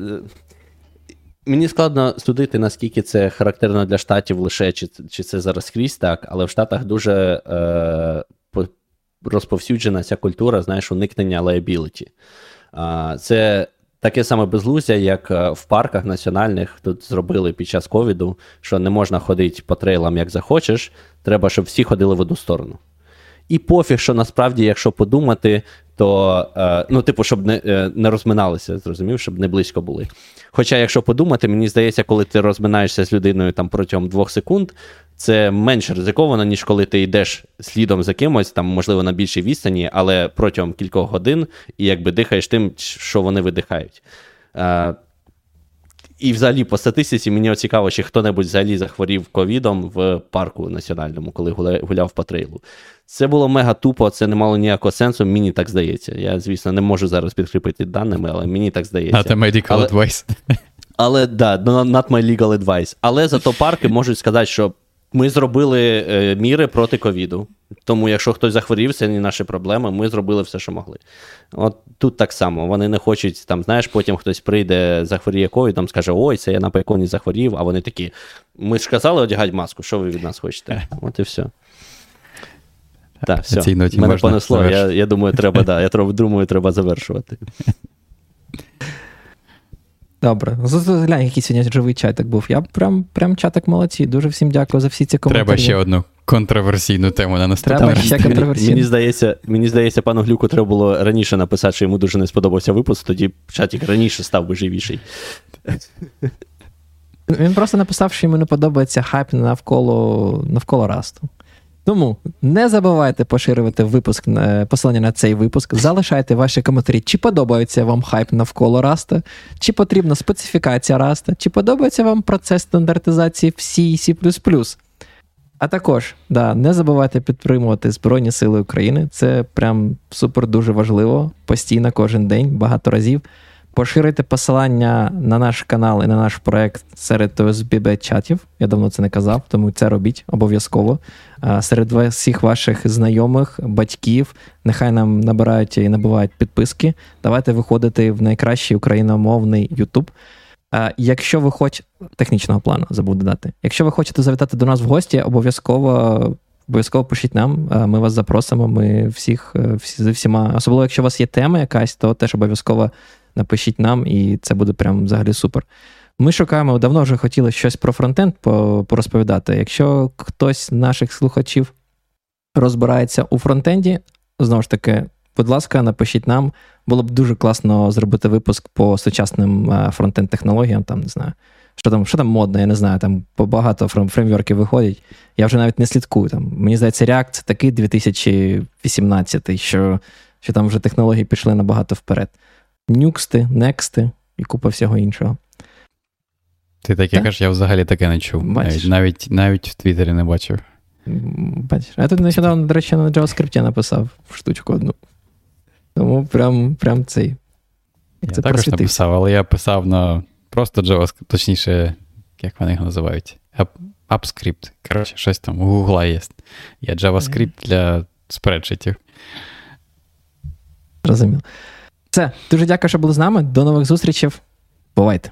мені складно судити, наскільки це характерно для Штатів лише, чи, чи це зараз скрізь так, але в Штатах дуже е, розповсюджена ця культура, знаєш, уникнення liability. Е, це таке саме безглуздя, як в парках національних тут зробили під час ковіду, що не можна ходити по трейлам як захочеш, треба, щоб всі ходили в одну сторону. І пофіг, що насправді, якщо подумати, то, ну, типу, щоб не, не розминалися, зрозумів, щоб не близько були. Хоча, якщо подумати, мені здається, коли ти розминаєшся з людиною там протягом двох секунд, це менш ризиковано, ніж коли ти йдеш слідом за кимось, там, можливо, на більшій відстані, але протягом кількох годин, і якби дихаєш тим, що вони видихають. І взагалі по статистиці мені цікаво, чи хто-небудь взагалі захворів ковідом в парку національному, коли гуляв по трейлу. Це було мега тупо, це не мало ніякого сенсу, мені так здається. Я, звісно, не можу зараз підкріпити даними, але мені так здається. Not my legal advice. Але, да, not my legal advice. Але зато парки можуть сказати, що ми зробили е, міри проти ковіду. Тому якщо хтось захворів, це не наші проблеми, ми зробили все, що могли. От тут так само. Вони не хочуть, там, знаєш, потім хтось прийде, захворіє ковідом, скаже, ой, це я на PyCon захворів, а вони такі, ми ж казали одягати маску, що ви від нас хочете? От і все. Так, все. Мене понесло, я, я думаю, треба, да, я думаю, треба завершувати. Добре. Глянь, який сьогодні живий чатик був. Я прям, прям чатик молодці. Дуже всім дякую за всі ці коментарі. Треба ще одну контроверсійну тему на наступний. Треба ще контроверсійну. Мені здається, мені здається, пану Глюку треба було раніше написати, що йому дуже не сподобався випуск, тоді чатик раніше став би живіший. Він просто написав, що йому не подобається хайп навколо, навколо Расту. Тому не забувайте поширювати випуск, посилання на цей випуск, залишайте ваші коментарі, чи подобається вам хайп навколо Rust, чи потрібна специфікація Rust, чи подобається вам процес стандартизації в Сі і Сі плюс плюс. А також, да, не забувайте підтримувати Збройні Сили України, це прям супер дуже важливо, постійно, кожен день, багато разів. Поширюйте посилання на наш канал і на наш проект серед ОСББ-чатів. Я давно це не казав, тому це робіть обов'язково. Серед всіх ваших знайомих, батьків, нехай нам набирають і набувають підписки. Давайте виходити в найкращий україномовний YouTube. Якщо ви хочете... Технічного плану, забув додати. Якщо ви хочете завітати до нас в гості, обов'язково... Обов'язково пишіть нам, ми вас запросимо, ми всіх, всі, всіма, особливо якщо у вас є тема якась, то теж обов'язково напишіть нам, і це буде прям взагалі супер. Ми шукаємо, давно вже хотіли щось про фронтенд порозповідати. Якщо хтось з наших слухачів розбирається у фронтенді, знову ж таки, будь ласка, напишіть нам. Було б дуже класно зробити випуск по сучасним фронтенд-технологіям, там, не знаю. Що там, що там модне, я не знаю, там багато фреймворків виходять. Я вже навіть не слідкую. Там. Мені здається, React – це такий дві тисячі вісімнадцятий, що, що там вже технології пішли набагато вперед. Нюксти, нексти і купа всього іншого. Ти таке так? кажеш, я взагалі таке не чув. Навіть, навіть, навіть в Твіттері не бачив. Бачиш. Я тут нещодавно, до речі, на JavaScript написав штучку одну. Тому прям, прям цей. Як я це також написав, але я писав на... Просто JavaScript, точніше, як вони його називають, AppScript. Коротше, щось там у Google є. Є JavaScript для спредшитів. Розуміло. Все, дуже дякую, що були з нами. До нових зустрічей. Бувайте.